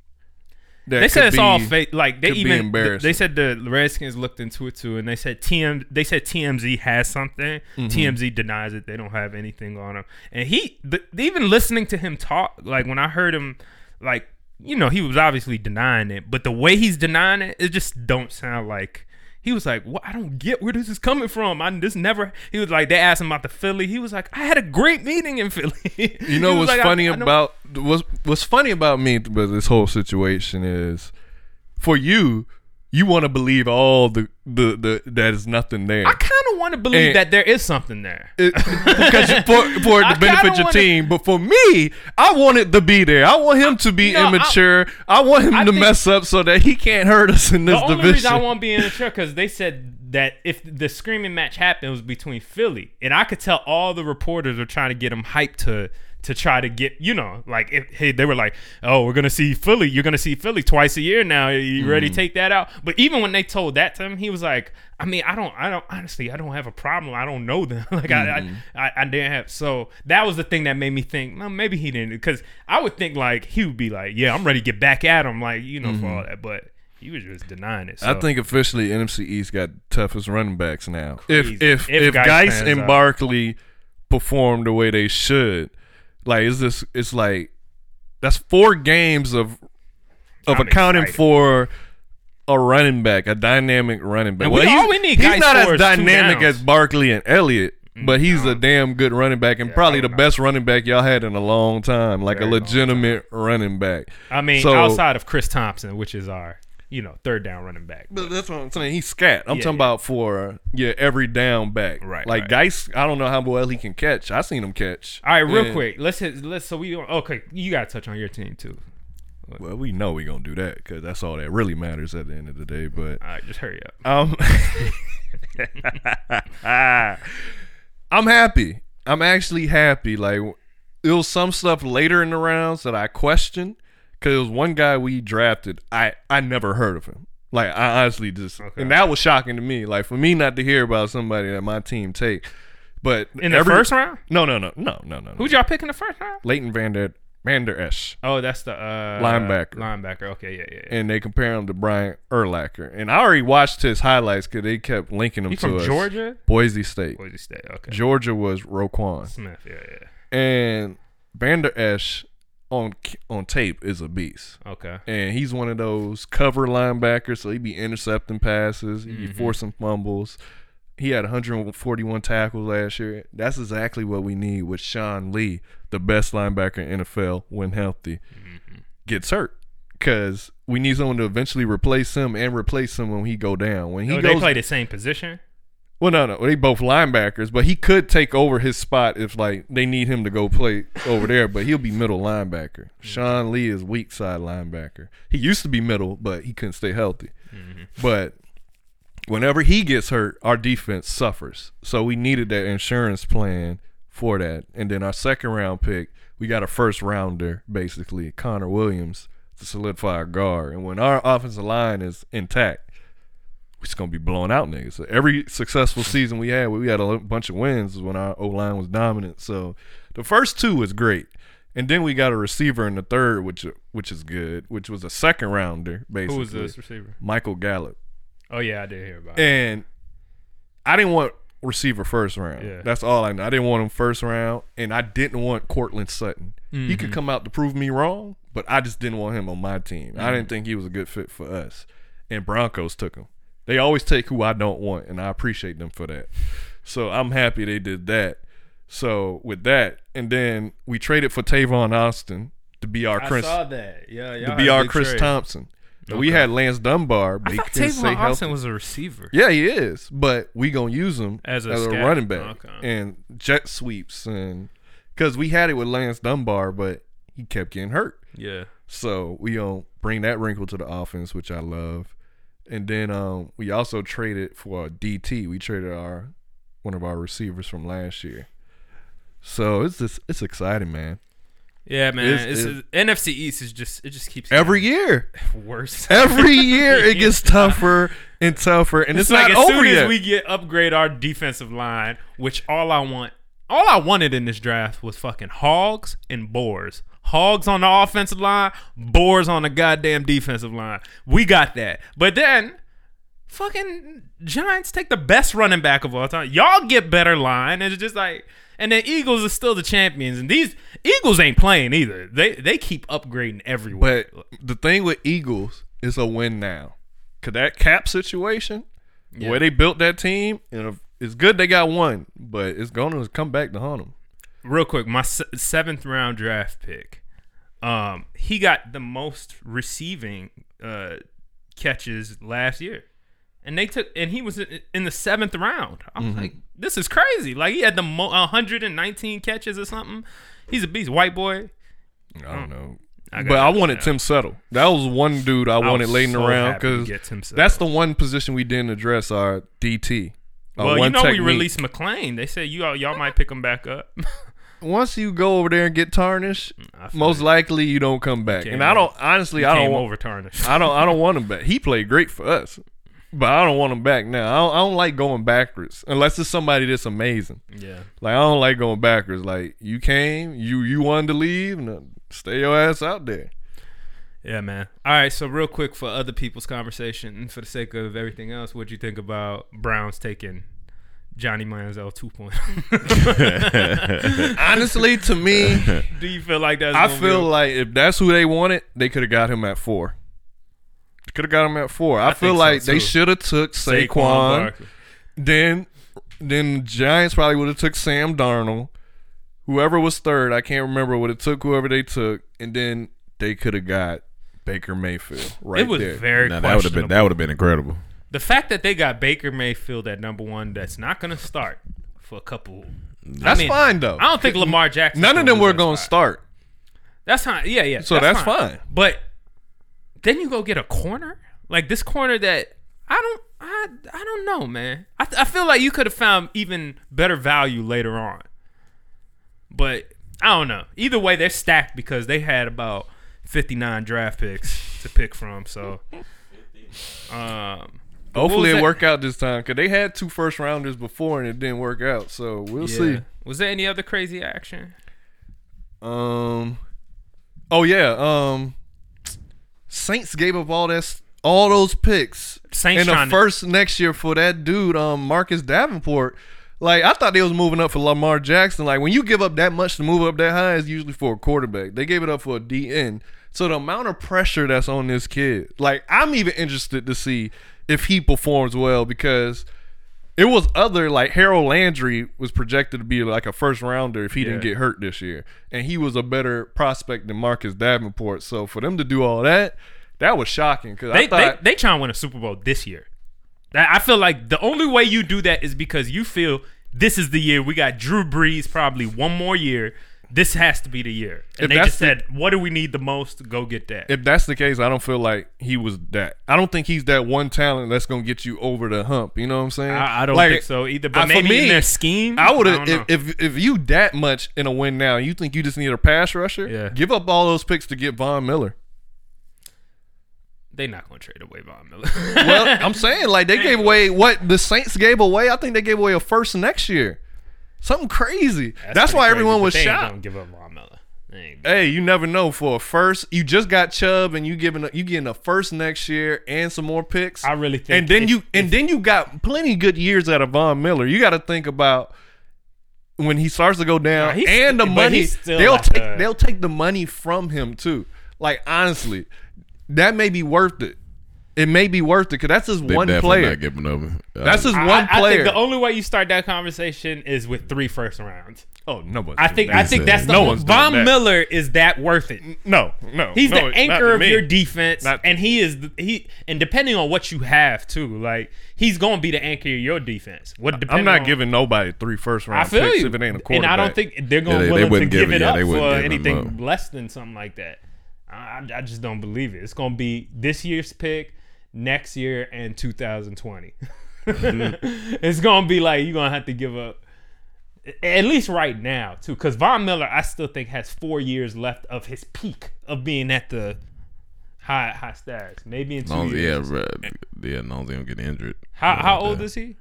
That they said it's be, all fake. Like they even th- they said the Redskins looked into it too, and they said T M. They said T M Z has something. Mm-hmm. T M Z denies it. They don't have anything on him. And he, th- even listening to him talk, like when I heard him, like you know, he was obviously denying it, but the way he's denying it, it just don't sound like. He was like, well, I don't get where this is coming from. I this never. He was like, they asked him about the Philly. He was like, I had a great meeting in Philly. You know what's like, funny I, I about what's, what's funny about me about this whole situation is, for you, you want to believe all the, the the that is nothing there. I kind of want to believe and that there is something there it, because you, for for it to benefit your wanna, team. But for me, I want it to be there. I want him to be no, immature. I, I want him I to think, mess up so that he can't hurt us in this the division. The only reason I want to be immature because they said that if the screaming match happened, it was between Philly, and I could tell all the reporters are trying to get him hyped to. To try to get, you know, like, if, hey, they were like, oh, we're going to see Philly. You're going to see Philly twice a year now. Are you ready mm. to take that out? But even when they told that to him, he was like, I mean, I don't, I don't, honestly, I don't have a problem. I don't know them. like, mm. I, I I didn't have, so that was the thing that made me think, no, maybe he didn't. Because I would think, like, he would be like, yeah, I'm ready to get back at him, like, you know, mm-hmm. for all that. But he was just denying it. So. I think officially N F C East got toughest running backs now. Crazy. If if if, if Geis and out. Barkley perform the way they should, like it's this, it's like that's four games of of I'm accounting excited. For a running back, a dynamic running back. And well, we, he's, all we need he's not as dynamic as Barkley and Elliott, but he's no. a damn good running back and yeah, probably the know. best running back y'all had in a long time, like Very a legitimate time. running back. I mean, so, outside of Chris Thompson, which is our you know third down running back. But, but that's what I'm saying. He's scat. I'm yeah, talking yeah. about for yeah every down back. Right. Like right. Geis, I don't know how well he can catch. I seen him catch. All right, real and, quick. Let's hit. Let's so we okay. You gotta touch on your team too. Well, we know we are gonna do that because that's all that really matters at the end of the day. But all right, just hurry up. Um, I'm happy. I'm actually happy. Like it was some stuff later in the rounds that I questioned. Because it was one guy we drafted, I, I never heard of him. Like, I honestly just... Okay. And that was shocking to me. Like, for me not to hear about somebody that my team take. But in the every, first round? No, no, no. No, no, no. Who'd y'all pick in the first round? Leighton Van Der, Van Der Esch. Oh, that's the... Uh, linebacker. Linebacker. Okay, yeah, yeah, yeah. And they compare him to Brian Urlacher. And I already watched his highlights because they kept linking him he to us. He from Georgia? Boise State. Boise State, okay. Georgia was Roquan Smith, yeah, yeah. And Van Der Esch... on on tape is a beast. Okay. And he's one of those cover linebackers, so he'd be intercepting passes, he'd be mm-hmm. forcing fumbles. He had one hundred forty-one tackles last year. That's exactly what we need with Sean Lee, the best linebacker in N F L when healthy, mm-hmm. gets hurt. Because we need someone to eventually replace him and replace him when he go down. When he oh, goes, they play the same position? Well, no, no. They both linebackers, but he could take over his spot if, like, they need him to go play over there, but he'll be middle linebacker. Mm-hmm. Sean Lee is weak side linebacker. He used to be middle, but he couldn't stay healthy. Mm-hmm. But whenever he gets hurt, our defense suffers. So we needed that insurance plan for that. And then our second round pick, we got a first rounder, basically, Connor Williams, to solidify our guard. And when our offensive line is intact, we it's going to be blowing out niggas. So every successful season we had, we had a bunch of wins when our O-line was dominant. So the first two was great. And then we got a receiver in the third, which which is good, which was a second rounder, basically. Who was this receiver? Michael Gallup. Oh, yeah, I did hear about it. And I didn't want receiver first round. Yeah. That's all I know. I didn't want him first round, and I didn't want Cortland Sutton. Mm-hmm. He could come out to prove me wrong, but I just didn't want him on my team. Mm-hmm. I didn't think he was a good fit for us. And Broncos took him. They always take who I don't want, and I appreciate them for that. So I'm happy they did that. So with that, and then we traded for Tavon Austin to be our Chris. I saw that. Yeah, yeah. To be our Chris trade. Thompson. Okay. We had Lance Dunbar, but I he couldn't stay healthy. Tavon Austin was a receiver. Yeah, he is, but we gonna use him as a, as a running back okay. and jet sweeps, and because we had it with Lance Dunbar, but he kept getting hurt. Yeah. So we gonna bring that wrinkle to the offense, which I love, and then um, we also traded for a D T. We traded our one of our receivers from last year. So it's just, it's exciting, man. Yeah, man. It's, it's, it's, N F C East is just it just keeps every year worse. Every year it gets tougher and tougher, and it's, it's like not as over soon yet. As we get upgrade our defensive line, which all I want, all I wanted in this draft was fucking hogs and boars. Hogs on the offensive line, boars on the goddamn defensive line. We got that, but then. Fucking Giants take the best running back of all time. Y'all get better line, and it's just like, and the Eagles are still the champions. And these Eagles ain't playing either. They they keep upgrading everywhere. But the thing with Eagles is a win now, cause that cap situation, yeah. the way they built that team, and it's good they got one, but it's gonna come back to haunt them. Real quick, my se- seventh round draft pick, um, he got the most receiving uh, catches last year. And they took, and he was in the seventh round. I was mm-hmm. like, "This is crazy!" Like he had the mo- one hundred nineteen catches or something. He's a beast, white boy. I don't know, I but I wanted Tim Settle. That was one dude I, I wanted late in the round because that's the one position we didn't address. Our D T. Our well, you know, technique. We released McClain. They said you all, y'all might pick him back up. Once you go over there and get tarnished, most likely you don't come back. And I don't honestly, I don't over tarnished. I don't, I don't want him back. He played great for us. But I don't want him back now. I don't, I don't like going backwards unless it's somebody that's amazing. Yeah, like I don't like going backwards. Like you came, you you wanted to leave, and stay your ass out there. Yeah, man. All right, so real quick for other people's conversation and for the sake of everything else, what'd you think about Browns taking Johnny Manziel two point oh? Honestly, to me, do you feel like that's? I feel real? Like if that's who they wanted, they could have got him at four. Could have got him at four. I, I feel like so they should have took Saquon. Saquon then, then the Giants probably would have took Sam Darnold. Whoever was third, I can't remember what it took. Whoever they took, and then they could have got Baker Mayfield. Right, it was there. Very now, that would have been that would have been incredible. The fact that they got Baker Mayfield at number one, that's not going to start for a couple. That's I mean, fine though. I don't think Lamar Jackson. None of them were going to start. That's fine. Yeah, yeah. So that's, that's fine. fine. But. Then you go get a corner like this corner that I don't I I don't know, man. I I feel like you could have found even better value later on, but I don't know. Either way, they're stacked because they had about fifty-nine draft picks to pick from. So, um, hopefully it worked out this time because they had two first rounders before and it didn't work out. So we'll yeah. see. Was there any other crazy action? Um. Oh yeah. Um. Saints gave up all that, all those picks Saints in the first to- next year for that dude, um, Marcus Davenport. Like, I thought they was moving up for Lamar Jackson. Like, when you give up that much to move up that high, it's usually for a quarterback. They gave it up for a D N. So the amount of pressure that's on this kid, like, I'm even interested to see if he performs well because it was other, like, Harold Landry was projected to be like a first rounder if he yeah. didn't get hurt this year. And he was a better prospect than Marcus Davenport. So for them to do all that, that was shocking. Cause they, I thought, they, they trying to win a Super Bowl this year. That I feel like the only way you do that is because you feel this is the year. We got Drew Brees probably one more year. This has to be the year. And they just the, said, what do we need the most? Go get that. If that's the case, I don't feel like he was that. I don't think he's that one talent that's going to get you over the hump. You know what I'm saying? I, I don't like, think so either. But I, maybe me, in their scheme, I would have. If, if, if you that much in a win now, you think you just need a pass rusher? Yeah. Give up all those picks to get Von Miller. They're not going to trade away Von Miller. Well, I'm saying, like, they gave away what the Saints gave away. I think they gave away a first next year. Something crazy. That's, That's why crazy, everyone was they shocked. They don't give up Von Miller. Hey, you never know for a first. You just got Chubb, and you giving a, you getting a first next year and some more picks. I really think. And then if, you and if, then you got plenty of good years out of Von Miller. You got to think about when he starts to go down, nah, and the money they'll like take. A, they'll take the money from him too. Like, honestly. That may be worth it. It may be worth it because that's his one player. Not giving over. Uh, that's his I, one player. I think the only way you start that conversation is with three first rounds. Oh, no one's I think. That. I think that's the. No one's Von that. Miller is that worth it? No, no. He's no, the anchor of me. your defense, not and he is the, he. And depending on what you have too, like he's going to be the anchor of your defense. What? I'm not on, giving nobody three first round. I feel picks you. If it ain't a quarterback, and I don't think they're going yeah, they, they to give it, it up yeah, for anything less than something like that. I, I just don't believe it. It's going to be this year's pick, next year, and two thousand twenty. Mm-hmm. It's going to be like you're going to have to give up, at least right now, too. Because Von Miller, I still think, has four years left of his peak of being at the high high status. Maybe in two long, years. Yeah, right. Yeah, as long as he don't get injured. How, how old that. is he?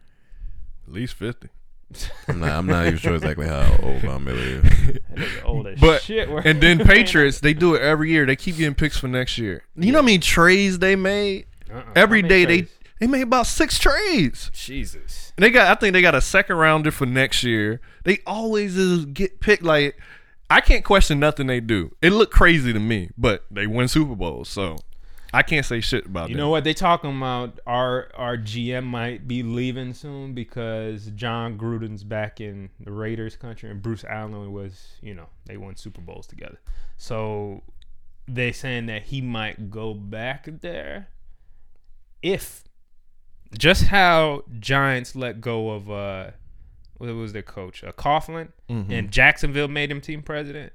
At least fifty. I'm not, I'm not even sure exactly how old Von Miller is. Old as but, shit. And then Patriots, they do it every year. They keep getting picks for next year. You yeah. know how many trades they made? Uh-uh. Every day trades? they they made about six trades. Jesus. And they got. I think they got a second rounder for next year. They always just get picked. Like, I can't question nothing they do. It looked crazy to me, but they win Super Bowls, so I can't say shit about that. You know what? They talking about our our G M might be leaving soon because John Gruden's back in the Raiders country and Bruce Allen was, you know, they won Super Bowls together. So they saying that he might go back there if just how Giants let go of uh, what was their coach? Uh, Coughlin mm-hmm. and Jacksonville made him team president.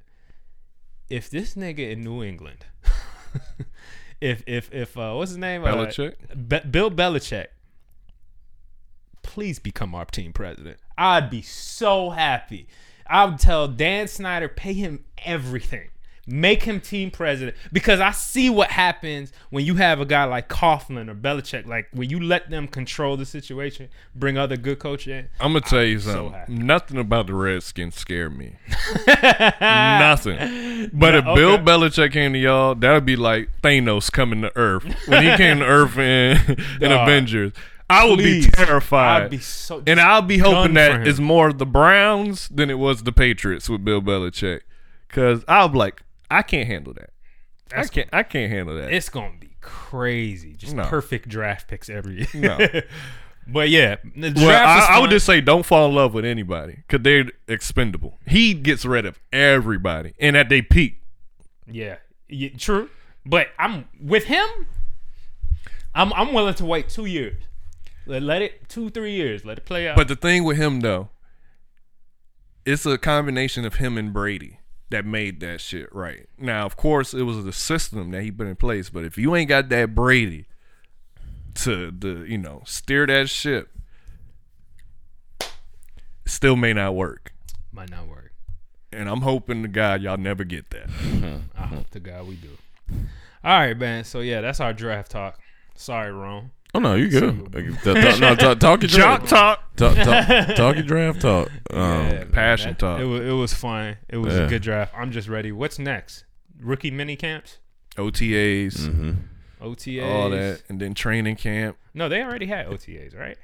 If this nigga in New England If if if uh, what's his name? Belichick, uh, Be- Bill Belichick. Please become our team president. I'd be so happy. I would tell Dan Snyder, pay him everything, make him team president, because I see what happens when you have a guy like Coughlin or Belichick. Like when you let them control the situation, bring other good coaches in. I'm gonna tell you something. So nothing about the Redskins scared me. Nothing. But no, if okay. Bill Belichick came to y'all, that would be like Thanos coming to Earth when he came to Earth in, in Avengers. I would Please. be terrified. I'd be so and I'll be hoping that it's more of the Browns than it was the Patriots with Bill Belichick, because I'll be like, I can't handle that. That's I can't. I can't handle that. It's gonna be crazy. Just no. perfect draft picks every year. No. But yeah, the draft well, I, I would just say don't fall in love with anybody because they're expendable. He gets rid of everybody, and at their peak. Yeah. yeah, true. But I'm with him. I'm I'm willing to wait two years. Let, let it two three years. Let it play out. But the thing with him though, it's a combination of him and Brady that made that shit right. Now, of course, it was the system that he put in place, but if you ain't got that Brady to the you know steer that ship, still may not work. Might not work. And I'm hoping to God y'all never get that. I hope to God we do. All right, man. So yeah, that's our draft talk. Sorry, Rome. Oh no, you good. So, talk, no, talk, talk your draft talk. Talk, talk, talk your draft talk. Um, yeah, passion that, talk. It was it was fun. It was yeah. a good draft. I'm just ready. What's next? Rookie mini camps, O T As, mm-hmm. O T As, all that, and then training camp. No, they already had O T As, right?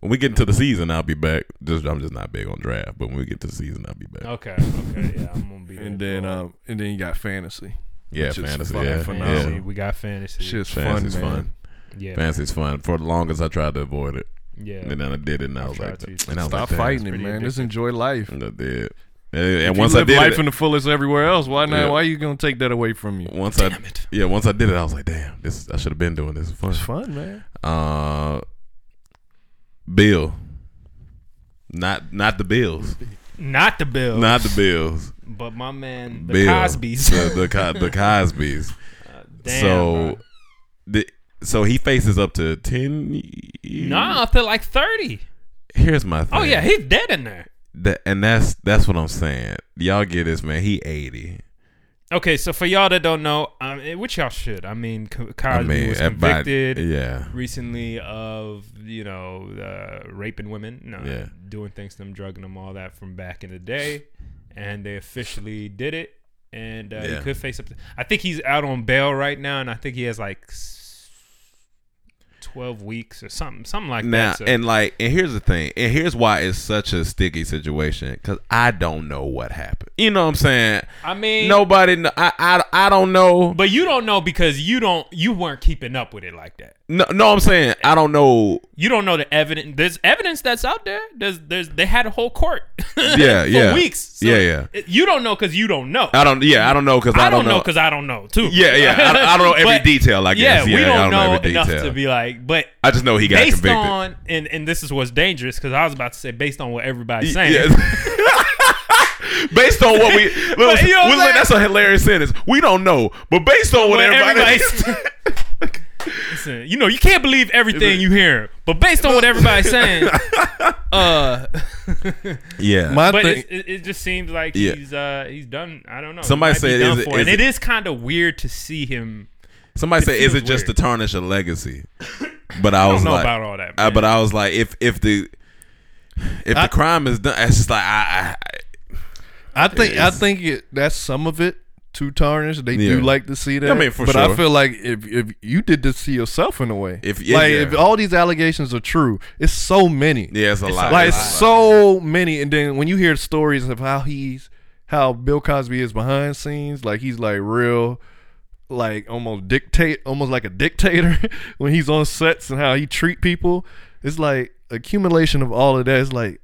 When we get into the season, I'll be back. Just I'm just not big on draft, but when we get to the season, I'll be back. Okay, okay, yeah, I'm gonna be. And then um, and then you got fantasy. Yeah, fantasy. Yeah. Fantasy. Yeah, we got fantasy. Shit's Fantasy's fun, man. Fun. Yeah, fancy's fun. For the longest, I tried to avoid it. Yeah, and then I did it, and I was I like, to, and I was "Stop like, fighting it, man. Addictive. Just enjoy life." And I did. And, and once I did life it, in the fullest everywhere else. Why not? Yeah. Why are you gonna take that away from you? Once damn I, it. yeah, once I did it, I was like, "Damn, this I should have been doing this. It's fun, it's fun, man." Uh, Bill, not not the Bills, not the Bills, not the Bills, but my man, the Bill. Cosbys, the the, the, the Cosbys. Uh, damn, so bro. the. So he faces up to ten years. Nah, up to like thirty. Here's my thing. Oh, yeah, he's dead in there. That, and that's that's what I'm saying. Y'all get this, man. He eighty. Okay, so for y'all that don't know, um, which y'all should. I mean, Cosby I mean, was convicted about, yeah. recently of, you know, uh, raping women, no, yeah. doing things to them, drugging them, all that from back in the day. And they officially did it. And uh, yeah. he could face up. To, I think he's out on bail right now, and I think he has like twelve weeks or something, something like now, that. So. And like, and here's the thing, and here's why it's such a sticky situation, because I don't know what happened. You know what I'm saying? I mean, nobody. Kn- I, I I don't know. But you don't know because you don't you weren't keeping up with it like that. No, no, I'm saying I don't know. You don't know the evidence. There's evidence that's out there. There's there's they had a whole court. Yeah, for yeah. weeks. So yeah, yeah. You don't know because you don't know. I don't. Yeah, I don't know because I, I don't know because I don't know too. Yeah, yeah. I, I don't know every but, detail. I guess. Yeah, yeah we don't, I don't know, know every enough detail. To be like. But I just know he got based convicted. On and and this is what's dangerous because I was about to say based on what everybody's saying. Yeah. Based on what we, listen, but, you know what listen, that's a hilarious sentence. We don't know, but based on what well, everybody, everybody's listen, you know, you can't believe everything you hear, but based on what everybody's saying, uh, yeah. My but thing, it, it, it just seems like yeah. he's uh, he's done. I don't know. Somebody said, is it, is and it, it is kind of weird to see him. Somebody said, is it weird. Just to tarnish a legacy? But I, I was don't know like, about all that. I, but I was like, if if the if I, the crime is done, it's just like I. I I think I think it, that's some of it to tarnish. They yeah. do like to see that. I mean, for but sure. I feel like if if you did this to yourself in a way, if yeah, like yeah. if all these allegations are true, it's so many. Yeah, it's a it's lot. Like it's lot. So many, and then when you hear stories of how he's how Bill Cosby is behind scenes, like he's like real. Like almost dictate, almost like a dictator when he's on sets and how he treat people. It's like accumulation of all of that. It's like.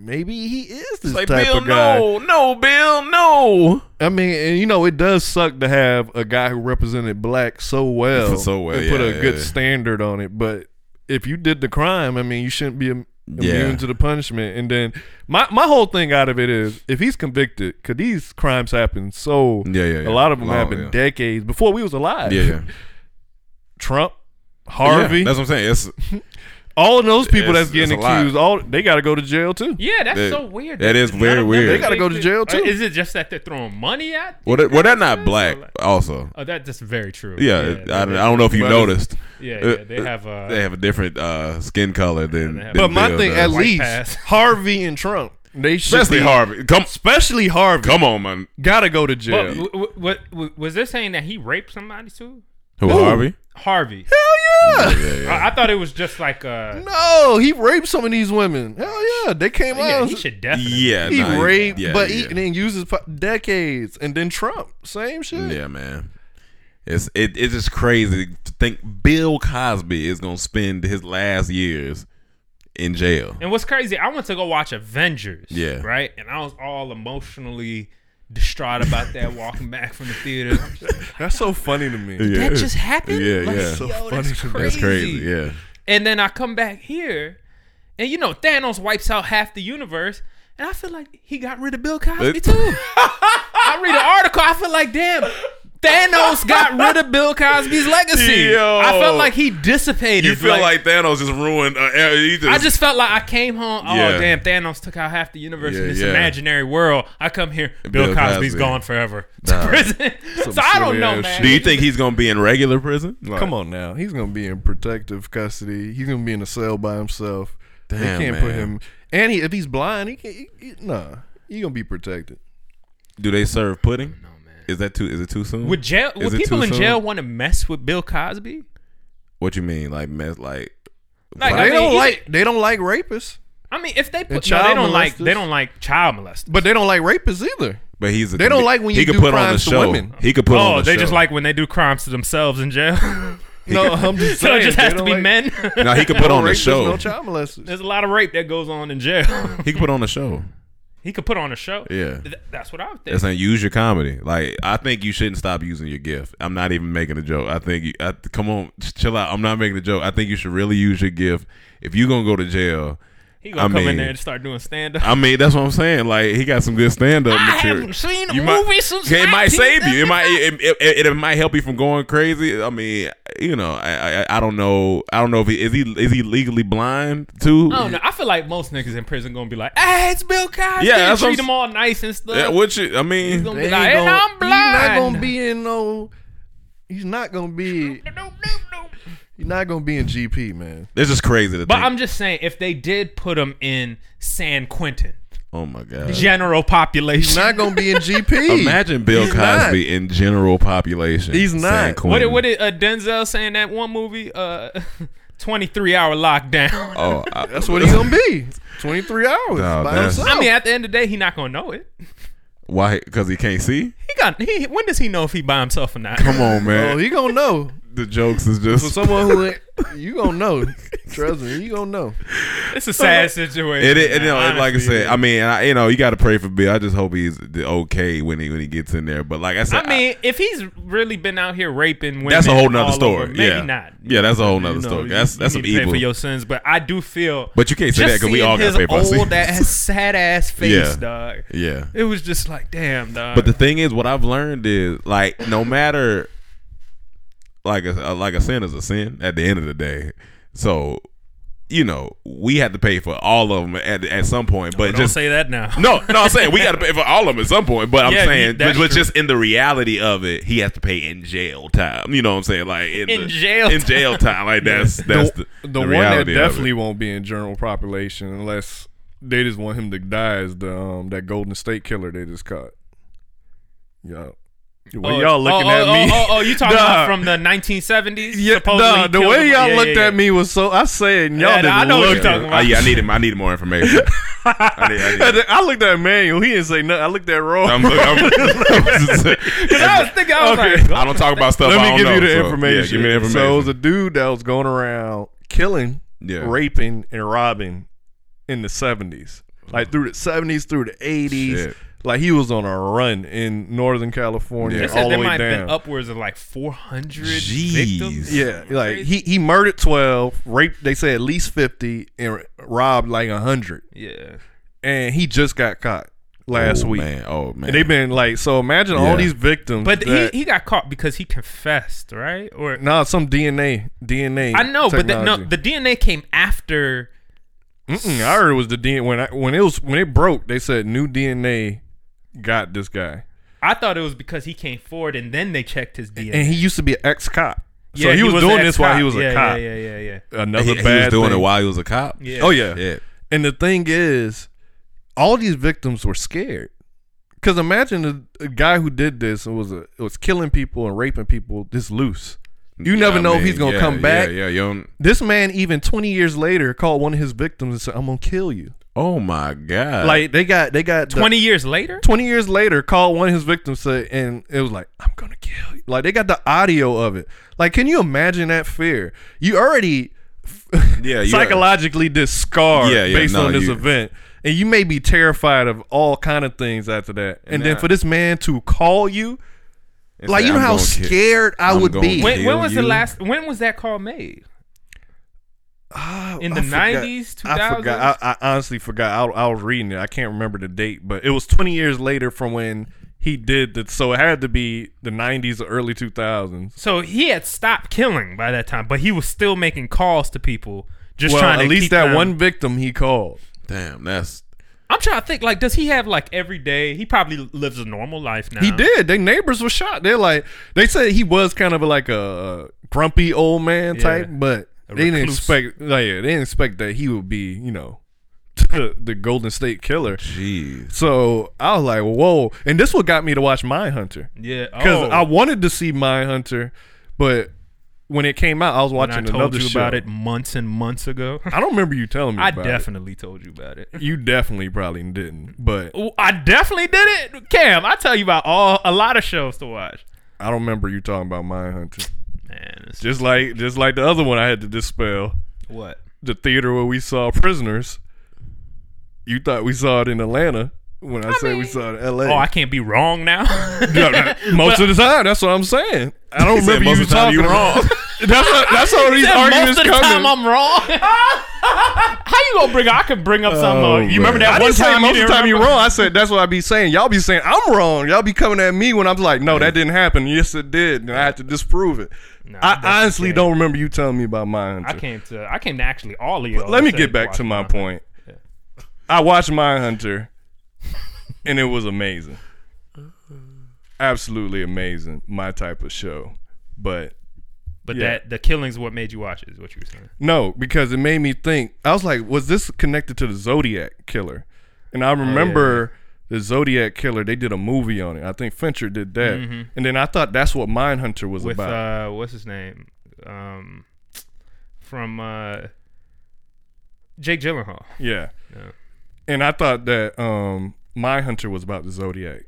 Maybe he is this like, type Bill, of guy. No, no, Bill, no. I mean, and you know, it does suck to have a guy who represented black so well, so well, and yeah, put a yeah, good yeah. standard on it. But if you did the crime, I mean, you shouldn't be immune yeah. to the punishment. And then my my whole thing out of it is, if he's convicted, because these crimes happen so yeah, yeah, yeah. a lot of them Long, happened yeah. decades before we was alive. Yeah, yeah. Trump, Harvey. Yeah, that's what I'm saying. It's. All of those people it's, that's getting accused, all they got to go to jail too. Yeah, that's that, so weird. That is very weird. They got to go to jail too. Is it just that they're throwing money at? Well, they're, well, they're not black. Like, also, oh, that, that's very true. Yeah, yeah I, I don't know if you but, noticed. Yeah, yeah, they have a they have a different uh, skin color than. than but my thing, at least pass. Harvey and Trump, they should especially be, Harvey. Come, especially Harvey. Come on, man, gotta go to jail. But, w- w- w- was this saying that he raped somebody too? Who, Ooh, Harvey? Harvey. Hell yeah. yeah, yeah, yeah. I, I thought it was just like a... No, he raped some of these women. Hell yeah. They came yeah, out. He should definitely. Yeah. He nah, raped, yeah, but yeah. he and then uses decades. And then Trump. Same shit. Yeah, man. It's it, it's just crazy to think Bill Cosby is going to spend his last years in jail. And what's crazy, I went to go watch Avengers. Yeah. Right? And I was all emotionally... distraught about that walking back from the theater. That's so funny to me. Yeah. That just happened? Yeah, like, yeah. Yo, so that's funny to me. That's crazy, yeah. And then I come back here, and you know, Thanos wipes out half the universe, and I feel like he got rid of Bill Cosby too. I read an article, I feel like, damn, Thanos got rid of Bill Cosby's legacy. Yo. I felt like he dissipated. You feel like, like Thanos just ruined... Uh, just, I just felt like I came home, oh, yeah. damn, Thanos took out half the universe yeah, in this yeah. imaginary world. I come here, Bill, Bill Cosby's Cosby. gone forever nah. to prison. Some so I don't know, man. Do you think he's going to be in regular prison? Like, come on now. He's going to be in protective custody. He's going to be in a cell by himself. Damn, they can't man. put him... And he, if he's blind, he can't... He, he, nah, he's going to be protected. Do they serve pudding? No. Is that too? Is it too soon? Would jail? Is would people in soon? jail want to mess with Bill Cosby? What you mean, like mess? Like, like they I mean, don't like they don't like rapists. I mean, if they put, no, they don't molesters. like they don't like child molesters, but they don't like rapists either. But he's a, they don't like when you he do could put crimes on the show. to women. He could put oh, on the show. Oh, they just like when they do crimes to themselves in jail. No, I'm just saying. So it just has to be like, men. No, he could put on the show. No child molesters. There's a lot of rape that goes on in jail. He could put on the show. He could put on a show. Yeah. Th- that's what I would think. That's saying use your comedy. Like, I think you shouldn't stop using your gift. I'm not even making a joke. I think, you, I, come on, chill out. I'm not making a joke. I think you should really use your gift. If you're going to go to jail, He gonna I come mean, in there and start doing stand up. I mean, that's what I'm saying. Like, he got some good stand up material. I haven't seen a you movie might, since it might save you. It might it, it, it, it might help you from going crazy. I mean, you know, I I, I don't know. I don't know if he is he is he legally blind too. I don't know. I feel like most niggas in prison gonna be like, "Hey, it's Bill Cosby." Yeah, treat them all nice and stuff. Yeah, which I mean, he's gonna be like, gonna, I'm blind. He's not gonna be in no. He's not gonna be. You're not going to be in G P, man. This is crazy to but think. I'm just saying, if they did put him in San Quentin. Oh, my God. General population. He's not going to be in G P. Imagine Bill He's Cosby not. in general population. He's not. What did, what did uh, Denzel say in that one movie? Uh, twenty-three hour lockdown. Oh, I, that's what he's going to be. twenty-three hours no, by himself. I mean, at the end of the day, he's not going to know it. Why? Because he can't see? He got. He, when does he know if he by himself or not? Come on, man. Oh, he going to know. The jokes is just for someone who you gonna know. Trust me, you gonna know. It's a sad situation. It, it, it, you know, like I said, I mean, I, you know, you got to pray for Bill. I just hope he's okay when he when he gets in there. But like I said, I mean, I, if he's really been out here raping women, that's a whole nother story. Over, maybe yeah, not. Yeah, that's a whole nother you know, story. That's you, that's you some evil for your sins. But I do feel. But you can't say that because we all got to pay for old ass, sad ass face, yeah. dog. Yeah, it was just like, damn, dog. But the thing is, what I've learned is like, no matter. Like a, like a sin is a sin at the end of the day. So, you know, we had to pay for all of them at, at some point. But oh, don't just say that now. No, no, I'm saying we got to pay for all of them at some point. But I'm yeah, saying, but, but just in the reality of it, he has to pay in jail time. You know what I'm saying? Like in, in the, jail, in jail time. Like that's that's the, the, the, the one that definitely won't be in general population unless they just want him to die is the um, that Golden State killer they just caught. Yeah. Well, oh, y'all looking oh, at oh, me. Oh, oh, oh, you talking nah. about from the nineteen seventies? Yeah, nah, the way y'all yeah, looked yeah, yeah. at me was so. I said, y'all yeah, didn't I know look. What you're talking about. Uh, yeah, I needed, I needed more information. I, need, I, need. I looked at Emmanuel. He didn't say nothing. I looked at Roy. I'm, I'm, Cause I was thinking, I was okay. like, I don't talk about stuff. Let me I don't give know, you the so, information. Yeah, give me the information. So it was a dude that was going around killing, yeah. raping, and robbing in the seventies, like through the seventies, through the eighties. Shit. Like he was on a run in Northern California, yeah. all the way down. There might have been upwards of like four hundred victims. Yeah, like he, he murdered twelve, raped. They say at least fifty, and robbed like a hundred. Yeah, and he just got caught last oh, week. Man. Oh man, and they've been like so. Imagine yeah. all these victims. But that, he, he got caught because he confessed, right? Or no, nah, some D N A D N A. I know, technology. but the, no, the D N A came after. Mm-mm, I heard it was the D N A when I, when it was when it broke. They said new D N A. Got this guy. I thought it was because he came forward and then they checked his D N A. And he used to be an ex-cop. So yeah, he, was he was doing this while he was yeah, a cop. Yeah, yeah, yeah, yeah. Another he, bad thing. He was doing thing. it while he was a cop? Yeah. Oh, yeah. yeah. And the thing is, all these victims were scared. Because imagine a, a guy who did this and was, a, was killing people and raping people this loose. You yeah, never know I mean, if he's going to yeah, come back. Yeah, yeah, this man, even twenty years later, called one of his victims and said, I'm going to kill you. Oh my God! Like they got, they got. Twenty the, years later. Twenty years later, called one of his victims said, and it was like, "I'm gonna kill you." Like they got the audio of it. Like, can you imagine that fear? You already, yeah, psychologically discarred yeah, yeah, based no, on this you, event, and you may be terrified of all kind of things after that. And, and then I, for this man to call you, like you know how scared kill, I would be. When, when was you? the last? When was that call made? Oh, in the nineties, two thousands? I forgot. I, I honestly forgot. I, I was reading it. I can't remember the date, but it was twenty years later from when he did that. So it had to be the nineties or early two thousands. So he had stopped killing by that time, but he was still making calls to people, just well, trying to. At least keep that them. one victim he called. Damn, that's. I'm trying to think. Like, does he have like every day? He probably lives a normal life now. He did. Their neighbors were shot. They're like, they said he was kind of like a grumpy old man yeah. type, but. They didn't expect, like, they didn't expect that he would be, you know, the Golden State Killer. Jeez. So I was like, whoa! And this what got me to watch Mindhunter. Yeah, because oh. I wanted to see Mindhunter, but when it came out, I was watching another show. I told you show. about it months and months ago. I don't remember you telling me. I about definitely it. told you about it. You definitely probably didn't, but Ooh, I definitely did it. Cam, I tell you about all a lot of shows to watch. I don't remember you talking about Mindhunter. Man, just like just like the other one I had to dispel. What? The theater where we saw Prisoners. You thought we saw it in Atlanta when I, I said mean, we saw it in L A. Oh, I can't be wrong now? no, no, most but, of the time, that's what I'm saying. I don't remember you talking wrong. That's a, that's all these arguments come. Most of the time I'm wrong. How you gonna bring? I could bring up something. Oh, you remember that I one time? Most of the time you're wrong. I said that's what I be saying. Y'all be saying I'm wrong. Y'all be coming at me when I'm like, no, that didn't happen. Yes, it did, and I had to disprove it. No, I honestly don't remember you telling me about mine. I came to. I came to actually all of you. Let me get back to my point. Yeah. I watched Mindhunter, and it was amazing. Absolutely amazing. My type of show, but. But yeah. that the killing's what made you watch it, is what you were saying. No, because it made me think. I was like, was this connected to the Zodiac Killer? And I remember oh, yeah. the Zodiac Killer, they did a movie on it. I think Fincher did that. Mm-hmm. And then I thought that's what Mindhunter was With, about. Uh, what's his name? Um, from uh, Jake Gyllenhaal. Yeah. yeah. And I thought that um, Mindhunter was about the Zodiac.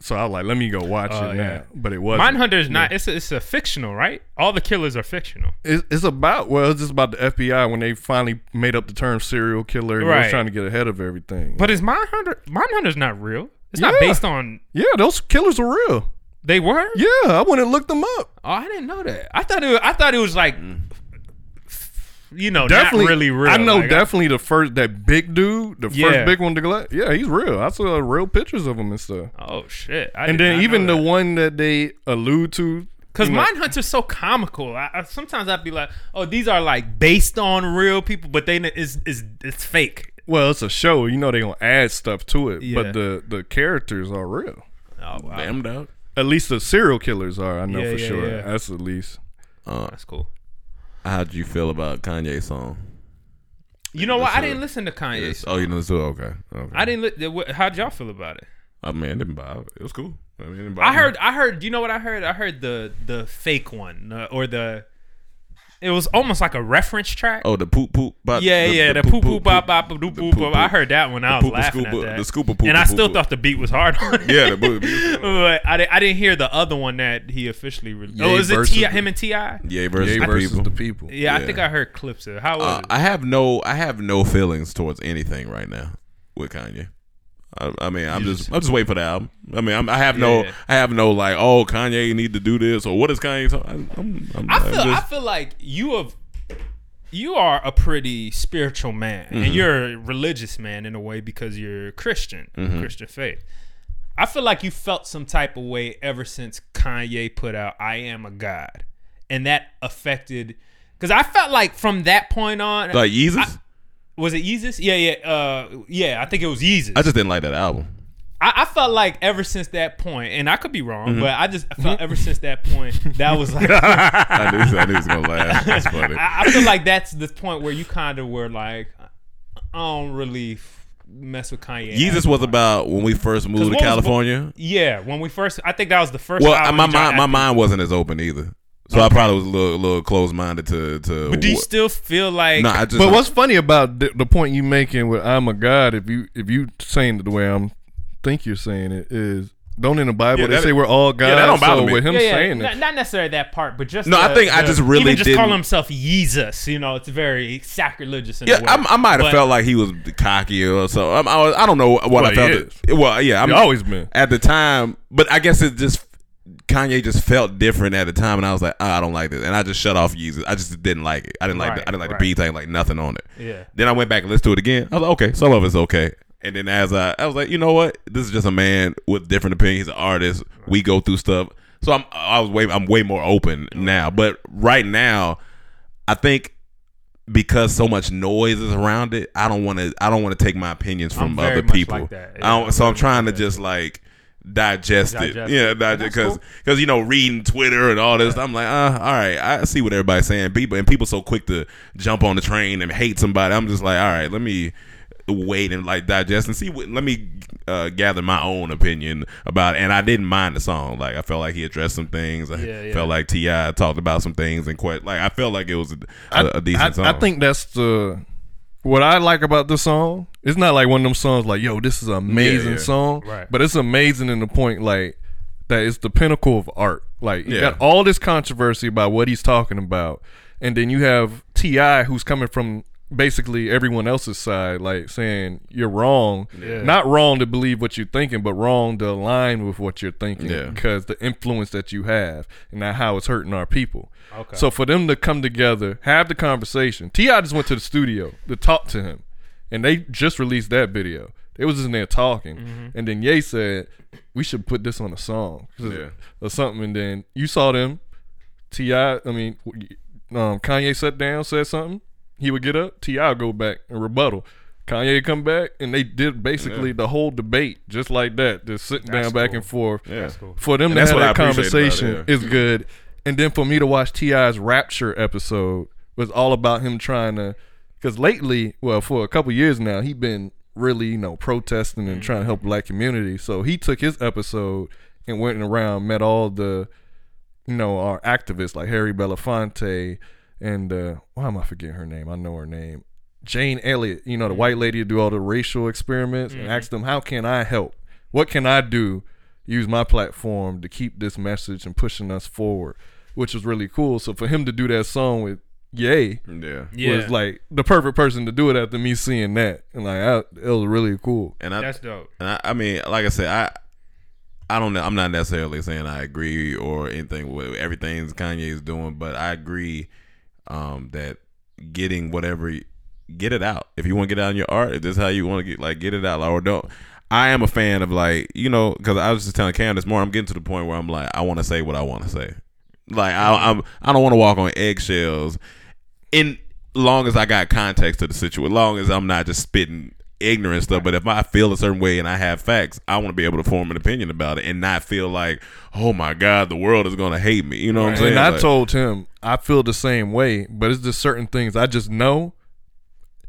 So I was like, let me go watch uh, it now. Yeah. But it wasn't. Mindhunter is not, yeah. it's, a, it's a fictional, right? All the killers are fictional. It's, it's about, well, it's just about the F B I when they finally made up the term serial killer. And right. They were trying to get ahead of everything. But is Mindhunter, Mindhunter's not real. It's yeah. not based on. Yeah, those killers are real. They were? Yeah, I went and looked them up. Oh, I didn't know that. I thought it, I thought it was like, you know, definitely, not really real. I know like, definitely I, the first, that big dude, the yeah. first big one to glass. Yeah, he's real. I saw real pictures of him and stuff. Oh, shit. I and then even the one that they allude to. Because Mindhunter's so comical. I, I, sometimes I'd be like, oh, these are like based on real people, but they it's, it's, it's fake. Well, it's a show. You know they're going to add stuff to it, yeah. but the, the characters are real. Oh, wow. Damn, dog. At least the serial killers are, I know yeah, for yeah, sure. Yeah. That's at least. Uh, That's cool. How did you feel about Kanye's song? You know what? I didn't listen to Kanye's song. Oh, you know, so okay. okay. I didn't. Li- how did y'all feel about it? I mean, it didn't bother. It was cool. I mean, it didn't bother. I heard. I heard. You know what I heard? I heard the the fake one uh, or the. It was almost like a reference track. Oh, the poop poop. Bop, yeah, the, yeah, the, the poop poop bop bop doop poop. Bop. I heard that one. I was laughing scuba, at that. The scuba poop. And I still poop, thought the beat was hard on it. Yeah, the beat. But I, I didn't hear the other one that he officially released. Ye oh, is it T I, him and T I? Yeah, versus, Ye versus the people. Yeah, yeah, I think I heard clips of it. How was uh, it? I have no, I have no feelings towards anything right now with Kanye. I, I mean, I'm just, just, I'm just waiting for the album. I mean, I'm, I have yeah. no, I have no like, oh, Kanye need to do this or what is Kanye talking? I'm, I'm, I'm, I feel, I'm just, I feel like you have, you are a pretty spiritual man, mm-hmm. and you're a religious man in a way because you're Christian, mm-hmm. Christian faith. I feel like you felt some type of way ever since Kanye put out "I Am a God," and that affected because I felt like from that point on, like Jesus. I, Was it Yeezus? Yeah, yeah, uh, yeah. I think it was Yeezus. I just didn't like that album. I, I felt like ever since that point, and I could be wrong, mm-hmm. but I just I felt ever since that point that was like I knew I knew it was gonna laugh. That's funny. I, I feel like that's the point where you kind of were like, I don't really mess with Kanye. Yeezus was about when we first moved to California. Was, yeah, when we first. I think that was the first. Well, my mind, my mind wasn't as open either. So okay. I probably was a little, little closed-minded to, to. But do you what? Still feel like? No, I just, but what's funny about the, the point you making with "I'm a God"? If you if you saying it the way I'm think you're saying it is, don't in the Bible yeah, they say is, we're all gods. Yeah, that don't bother so me. With him yeah, yeah, saying not, it, not necessarily that part, but just no. The, I think the, I just really even just didn't. Call himself Jesus. You know, it's very sacrilegious. In yeah, a way. I, I might have felt like he was cocky or so. I, I, I don't know what well, I felt. It, well, yeah, I've always been at the time, but I guess it just. Kanye just felt different at the time, and I was like, oh, I don't like this, and I just shut off Yeezus. I just didn't like it. I didn't like. Right, the, I didn't like right. the beat. I didn't like nothing on it. Yeah. Then I went back and listened to it again. I was like, okay, some of it's okay. And then as I, I was like, you know what? This is just a man with different opinions. He's an artist. Right. We go through stuff. So I'm, I was way, I'm way more open mm-hmm. now. But right now, I think because so much noise is around it, I don't want to. I don't want to take my opinions from other people. Like that. Yeah, I don't, I'm so I'm trying to that. just like. Digest it, yeah, because because you know, reading Twitter and all this, yeah. I'm like, uh, all right, I see what everybody's saying. People and people so quick to jump on the train and hate somebody. I'm just like, all right, let me wait and like digest and see. What, let me uh, gather my own opinion about it. And I didn't mind the song. Like I felt like he addressed some things. I yeah, yeah. felt like T I talked about some things and quite like I felt like it was a, I, a decent I, song. I think that's the. What I like about this song, it's not like one of them songs like, yo, this is an amazing yeah, yeah. song. Right. But it's amazing in the point like that it's the pinnacle of art. Like you yeah. got all this controversy about what he's talking about. And then you have T I who's coming from basically everyone else's side, like saying you're wrong. Yeah. Not wrong to believe what you're thinking, but wrong to align with what you're thinking, yeah. because the influence that you have and now how it's hurting our people. Okay. So for them to come together, have the conversation. T I just went to the studio to talk to him, and they just released that video. They was just in there talking, mm-hmm. and then Ye said, we should put this on a song yeah. or something, and then you saw them. T I, I mean, um, Kanye sat down, said something. He would get up, T I would go back and rebuttal. Kanye would come back, and they did basically yeah. the whole debate just like that, just sitting that's down cool. back and forth. Yeah. Cool. For them and to that's have that conversation it, yeah. is good. And then for me to watch T I's Rapture episode was all about him trying to, because lately, well, for a couple years now, he been really, you know, protesting and mm-hmm. trying to help black community. So he took his episode and went around, met all the, you know, our activists like Harry Belafonte and uh, why am I forgetting her name? I know her name. Jane Elliott, you know, the mm-hmm. white lady who do all the racial experiments, mm-hmm. and asked them, how can I help? What can I do? Use my platform to keep this message and pushing us forward, which was really cool. So for him to do that song with Ye yeah. yeah. was like the perfect person to do it after me seeing that. And like, I, it was really cool. And I, that's dope. And I, I mean, like I said, I, I don't know. I'm not necessarily saying I agree or anything with everything Kanye is doing, but I agree um, that getting whatever, get it out. If you want to get out in your art, if this is how you want to get, like, get it out, like, or don't. I am a fan of, like, you know, because I was just telling Cam this morning, I'm getting to the point where I'm like, I want to say what I want to say. Like, I, I'm, I don't want to walk on eggshells. In long as I got context to the situation, long as I'm not just spitting ignorant stuff, but if I feel a certain way and I have facts, I want to be able to form an opinion about it and not feel like, oh my God, the world is going to hate me. You know what right. I'm saying? And I like, told him I feel the same way, but it's just certain things I just know.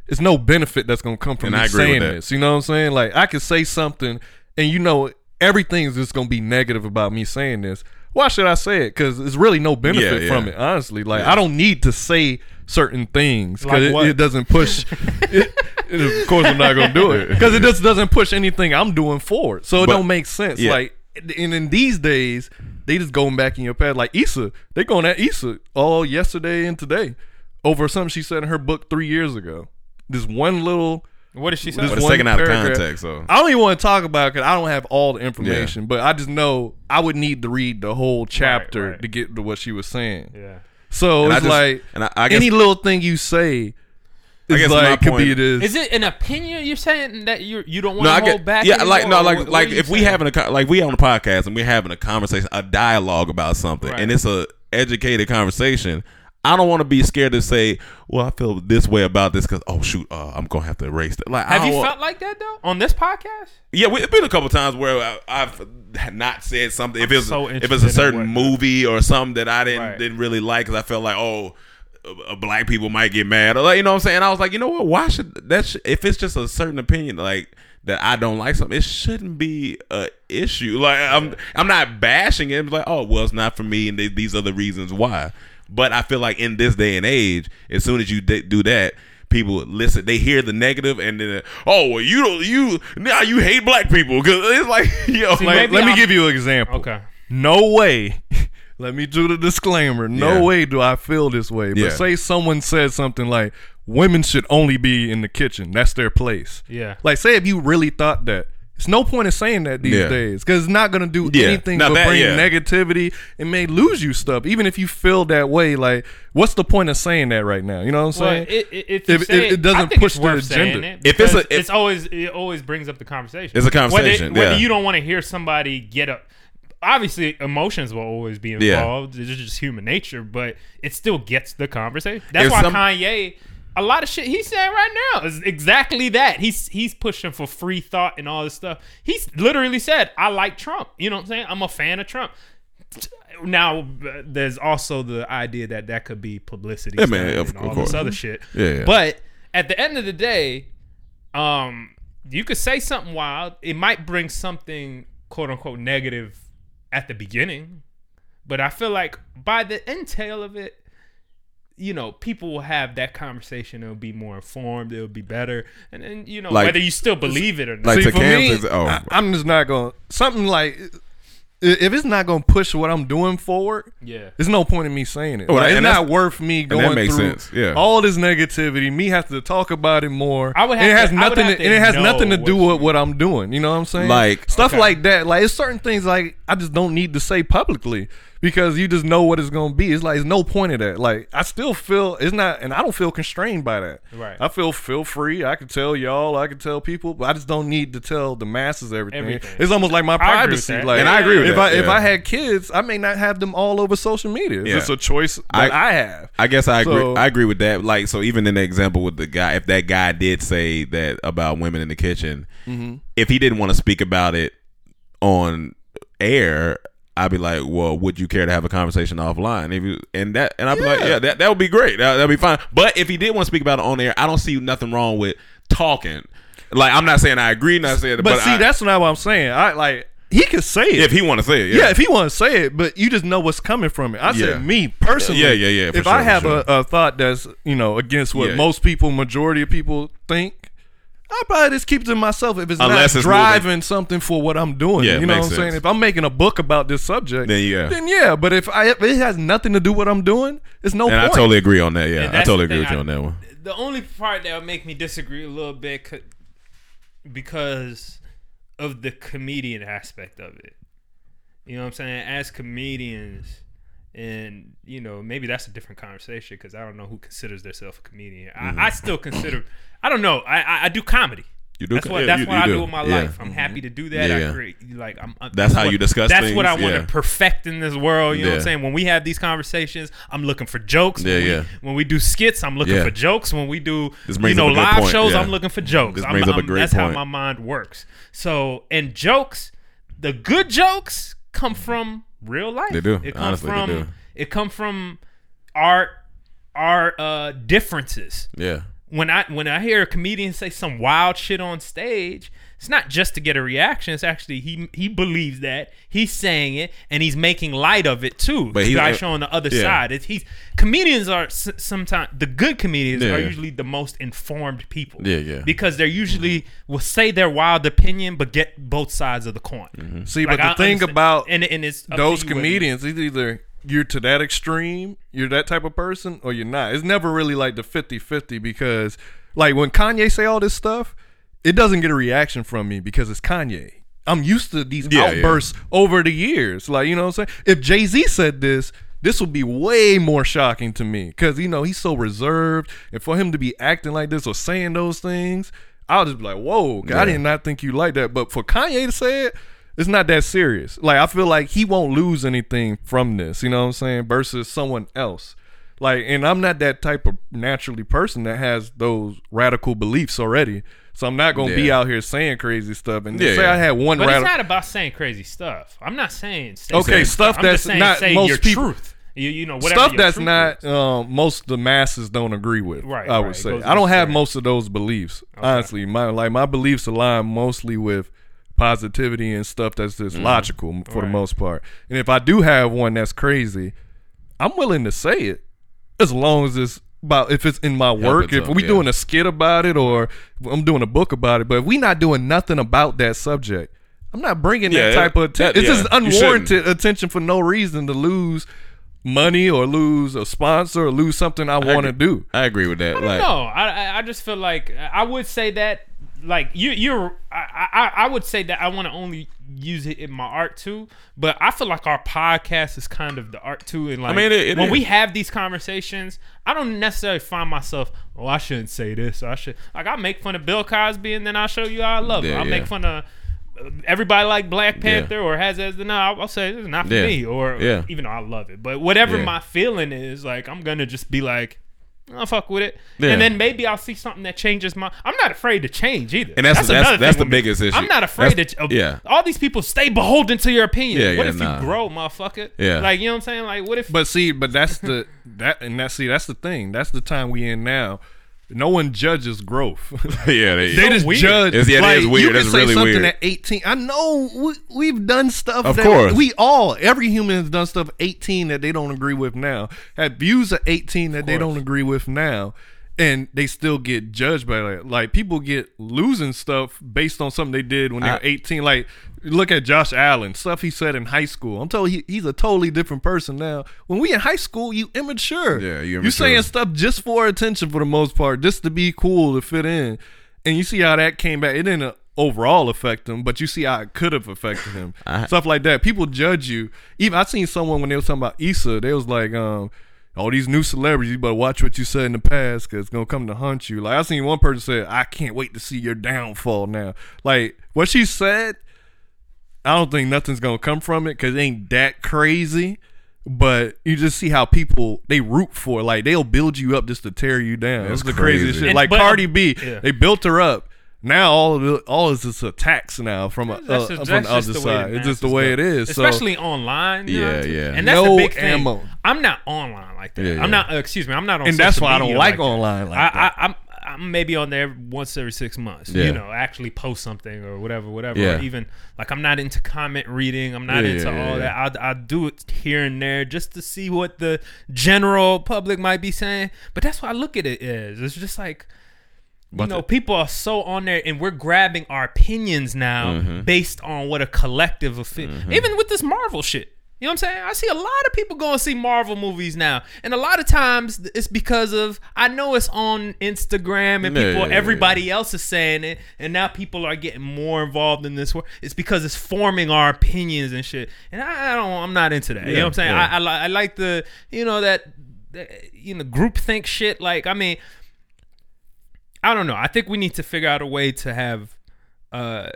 It's no benefit that's going to come from me saying this. You know what I'm saying? Like, I could say something and, you know, everything's just going to be negative about me saying this. Why should I say it? Because there's really no benefit yeah, yeah. from it, honestly. Like, yeah. I don't need to say certain things because like it, it doesn't push. it, it, of course, I'm not going to do it because it just doesn't push anything I'm doing forward. So it but, don't make sense. Yeah. Like, and in these days, they just going back in your past. Like Issa, they going at Issa all yesterday and today over something she said in her book three years ago. This one little. What did she say? It's taken out of context. So. I don't even want to talk about it because I don't have all the information, yeah. but I just know I would need to read the whole chapter right, right. to get to what she was saying. Yeah. So and it's just, like and I, I guess, any little thing you say is like could be this. Is it an opinion you're saying that you you don't want no, to hold back? Yeah, like no, like what, like what if saying? we having a like we on a podcast and we're having a conversation, a dialogue about something, right. and it's a educated conversation. I don't want to be scared to say, well, I feel this way about this because, oh, shoot, uh, I'm going to have to erase that. Like, have you want... felt like that, though, on this podcast? Yeah, we, it's been a couple times where I, I've not said something. I'm if it's so if it's a certain movie or something that I didn't right. didn't really like because I felt like, oh, uh, black people might get mad. Or like, you know what I'm saying? I was like, you know what? Why should that? Sh- if it's just a certain opinion, like, that I don't like something, it shouldn't be an issue. Like, I'm, I'm not bashing it. It's like, oh, well, it's not for me, and they, these are the reasons why. But I feel like in this day and age, as soon as you d- do that, people listen. They hear the negative, and then oh, well, you don't you now you hate black people because it's like yo. See, like, let I'm, me give you an example. Okay. No way. Let me do the disclaimer. No yeah. way do I feel this way. But yeah. say someone said something like, "Women should only be in the kitchen. That's their place." Yeah. Like say if you really thought that. It's no point in saying that these yeah. days because it's not going to do yeah. anything now but that, bring yeah. negativity. It may lose you stuff. Even if you feel that way, like, what's the point of saying that right now? You know what I'm well, saying? It, it, if you if, say it, it doesn't push the agenda. It if it's a, if, it's always, it always brings up the conversation. It's a conversation. Whether, yeah. whether you don't want to hear somebody get up. Obviously, emotions will always be involved. Yeah. It's just human nature, but it still gets the conversation. That's if why some, Kanye... A lot of shit he's saying right now is exactly that. He's he's pushing for free thought and all this stuff. He's literally said, I like Trump. You know what I'm saying? I'm a fan of Trump. Now, there's also the idea that that could be publicity yeah, man, of, and all this other shit. Yeah, yeah. But at the end of the day, um, you could say something wild. It might bring something, quote unquote, negative at the beginning. But I feel like by the entail of it, you know, people will have that conversation. It'll be more informed. It'll be better. And then, you know, like, whether you still believe it or not. Like see, for me, is, oh. I, I'm just not going to... Something like... If it's not going to push what I'm doing forward, yeah, there's no point in me saying it. Well, like, it's not worth me going through sense. Yeah. all this negativity, me have to talk about it more. I would have and it has to, nothing. To, to and it has nothing to do with what I'm doing. You know what I'm saying? Like Stuff okay. like that. Like, it's certain things like I just don't need to say publicly because you just know what it's going to be. It's like, there's no point in that. Like, I still feel it's not, and I don't feel constrained by that. Right. I feel feel free. I can tell y'all. I can tell people, but I just don't need to tell the masses everything. everything. It's almost like my privacy. Like, and I agree with that. If I, yeah. if I had kids, I may not have them all over social media. Yeah. It's a choice that I, I have. I guess I agree. So, I agree with that. Like, so even in the example with the guy, if that guy did say that about women in the kitchen, mm-hmm. if he didn't want to speak about it on air, I'd be like, well, would you care to have a conversation offline? If you and that, and I'd be yeah. like, yeah, that that would be great. That would be fine. But if he did want to speak about it on air, I don't see nothing wrong with talking. Like, I'm not saying I agree. Not saying, but, but see, I, that's not what I'm saying. I like. He could say it if he want to say it. Yeah, yeah if he want to say it, but you just know what's coming from it. I yeah. said me personally. Yeah, yeah, yeah. If sure, I have sure. a, a thought that's you know against what yeah. most people, majority of people think, I probably just keep it to myself if it's Unless not it's driving moving. something for what I'm doing. Yeah, you know what I'm sense. saying? If I'm making a book about this subject, then yeah, then yeah. But if I if it has nothing to do with what I'm doing, it's no. And point. I totally agree on that. Yeah, I totally agree with you I, on that one. The only part that would make me disagree a little bit c- because. of the comedian aspect of it. You know what I'm saying? As comedians, and, you know, maybe that's a different conversation because I don't know who considers themselves a comedian. Mm-hmm. I, I still consider, I don't know. I, I, I do comedy. You do that's what, yeah, that's you, what you I do. do in my yeah. life. I'm happy to do that. Yeah. I create, like I'm. I'm that's, that's how what, you discuss. That's things. what I want yeah. to perfect in this world. You yeah. know what I'm saying? When we have these conversations, I'm looking for jokes. Yeah, when, yeah. We, when we do skits, I'm looking yeah. for jokes. When we do you know live shows, yeah. I'm looking for jokes. This brings I'm, up I'm, a great that's point. How my mind works. So and jokes, the good jokes come from real life. They do. It comes Honestly, from they do. it come from our our uh, differences. Yeah. When I when I hear a comedian say some wild shit on stage, it's not just to get a reaction. It's actually he he believes that he's saying it and he's making light of it too. But he's like, showing the other yeah. side. It's, he's comedians are s- sometimes the good comedians yeah. are usually the most informed people. Yeah, yeah. Because they usually mm-hmm. will say their wild opinion, but get both sides of the coin. Mm-hmm. See, like, but the I thing understand. about and, and it's those comedians, it's either. You're to that extreme, you're that type of person, or you're not. It's never really like the fifty-fifty because, like, when Kanye say all this stuff, it doesn't get a reaction from me because it's Kanye. I'm used to these yeah, outbursts yeah. over the years. Like, you know what I'm saying? If Jay-Z said this, this would be way more shocking to me because, you know, he's so reserved. And for him to be acting like this or saying those things, I'll just be like, whoa, God, yeah. I did not think you liked that. But for Kanye to say it, it's not that serious. Like, I feel like he won't lose anything from this, you know what I'm saying, versus someone else. Like, and I'm not that type of naturally person that has those radical beliefs already. So I'm not going to yeah. be out here saying crazy stuff. And yeah, say yeah. I had one But radical- it's not about saying crazy stuff. I'm not saying Okay, stuff, stuff that's saying, not most your people. truth. You, you know, whatever stuff that's not uh, most of the masses don't agree with. Right, I would right. say I don't have most of those beliefs. Okay. Honestly, my like my beliefs align mostly with positivity and stuff that's just mm. logical for right. the most part. And if I do have one that's crazy, I'm willing to say it as long as it's about if it's in my work, if we're yeah. doing a skit about it or I'm doing a book about it. But if we're not doing nothing about that subject, I'm not bringing yeah, that type it, of attention. It's yeah, just unwarranted attention for no reason to lose money or lose a sponsor or lose something I, I want to do. I agree with that. I don't like, know. I I just feel like I would say that Like you, you're. I, I, I would say that I want to only use it in my art too, but I feel like our podcast is kind of the art too. And like, I mean, it, it when is. we have these conversations, I don't necessarily find myself. Oh, I shouldn't say this. Or I should. Like, I make fun of Bill Cosby, and then I will show you how I love yeah, him. I yeah. make fun of everybody like Black Panther yeah. or has as the no. I'll say this is not for yeah. me, or yeah. even though I love it, but whatever yeah. my feeling is, like I'm gonna just be like. I'll fuck with it. Yeah. And then maybe I'll see something that changes my... I'm not afraid to change either. And that's that's, that's, that's the biggest me. issue. I'm not afraid that's, to... Uh, yeah. All these people stay beholden to your opinion. Yeah, what yeah, if nah. you grow, motherfucker? Yeah. Like, you know what I'm saying? Like, what if... But see, but that's the... that and that, see, that's the thing. That's the time we in now. No one judges growth. yeah, they, they just weird. judge. It's, yeah, like, it is weird. You can it's say really something weird. At eighteen. I know we, we've done stuff. Of that course, we all, every human has done stuff at eighteen that they don't agree with now. Had views at eighteen that they don't agree with now. and they still get judged by that. Like, people get losing stuff based on something they did when they were eighteen. Like, look at Josh Allen, stuff he said in high school. I'm told he, he's a totally different person now. When we in high school, you immature. Yeah, you immature. You saying stuff just for attention for the most part, just to be cool, to fit in. And you see how that came back. It didn't overall affect him, but you see how it could have affected him. I, stuff like that. People judge you. Even I seen someone when they was talking about Issa, they was like, um, all these new celebrities, you better watch what you said in the past because it's going to come to haunt you. Like, I seen one person say, I can't wait to see your downfall now. Like, what she said, I don't think nothing's going to come from it because it ain't that crazy. But you just see how people, they root for it. Like, they'll build you up just to tear you down. That's the craziest crazy. shit. And, like, but, Cardi B, yeah. they built her up. Now all of the, all is just attacks now from a, that's just, uh, from the other side. It's just the way it is, especially so. online. You yeah, know yeah. And that's no the big thing. Ammo. I'm not online like that. Yeah, yeah. I'm not. Uh, excuse me. I'm not on. And that's why I don't like, like online. Like I, that. I, I'm I'm maybe on there once every six months. Yeah. You know, actually post something or whatever, whatever. Yeah. Or even like I'm not into comment reading. I'm not yeah, into yeah, all yeah. that. I I do it here and there just to see what the general public might be saying. But that's what I look at it as. It's just like. You know, people are so on there, and we're grabbing our opinions now mm-hmm. based on what a collective of fit. Mm-hmm. Even with this Marvel shit, you know what I'm saying? I see a lot of people go and see Marvel movies now, and a lot of times it's because of I know it's on Instagram and yeah, people, yeah, everybody yeah. else is saying it, and now people are getting more involved in this world. It's because it's forming our opinions and shit, and I, I don't, I'm not into that. Yeah, you know what I'm saying? Yeah. I, I, li- I like the, you know that, that, you know, groupthink shit. Like, I mean. I don't know. I think we need to figure out a way to have uh,